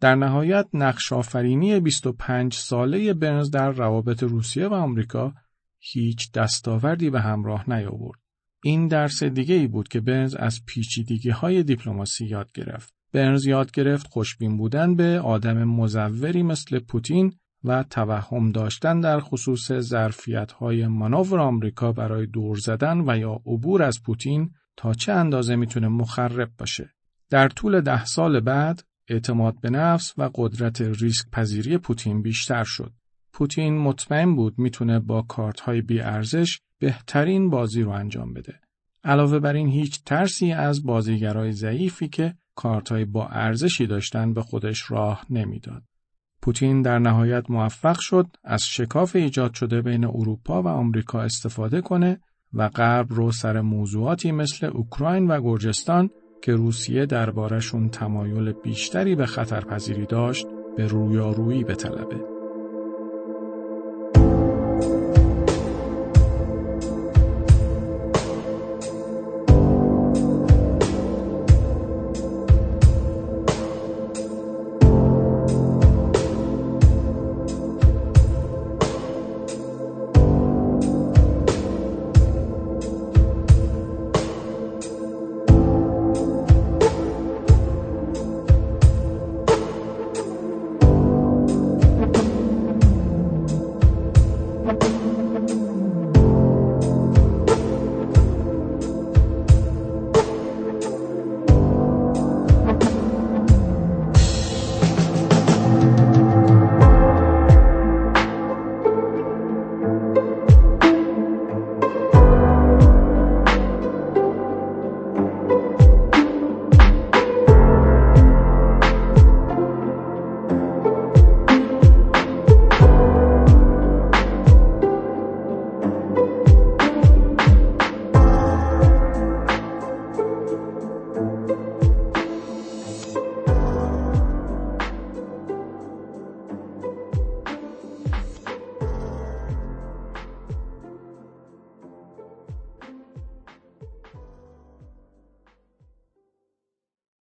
در نهایت نقش‌آفرینی 25 ساله برنز در روابط روسیه و آمریکا هیچ دستاوردی به همراه نیاورد. این درس دیگه‌ای بود که برنز از پیچیدگی‌های دیپلماسی یاد گرفت. برنز یاد گرفت خوشبین بودن به آدم مزوری مثل پوتین و توهم داشتن در خصوص ظرفیت‌های مانور آمریکا برای دور زدن و یا عبور از پوتین تا چه اندازه میتونه مخرب باشه. در طول 10 سال بعد اعتماد به نفس و قدرت ریسک پذیری پوتین بیشتر شد. پوتین مطمئن بود میتونه با کارت‌های بی‌ارزش بهترین بازی رو انجام بده. علاوه بر این هیچ ترسی از بازیگرای ضعیفی که کارت‌های با ارزشی داشتن به خودش راه نمیداد. پوتین در نهایت موفق شد از شکاف ایجاد شده بین اروپا و آمریکا استفاده کنه و غرب رو سر موضوعاتی مثل اوکراین و گرجستان که روسیه دربارشون تمایل بیشتری به خطرپذیری داشت به رویارویی بطلبه.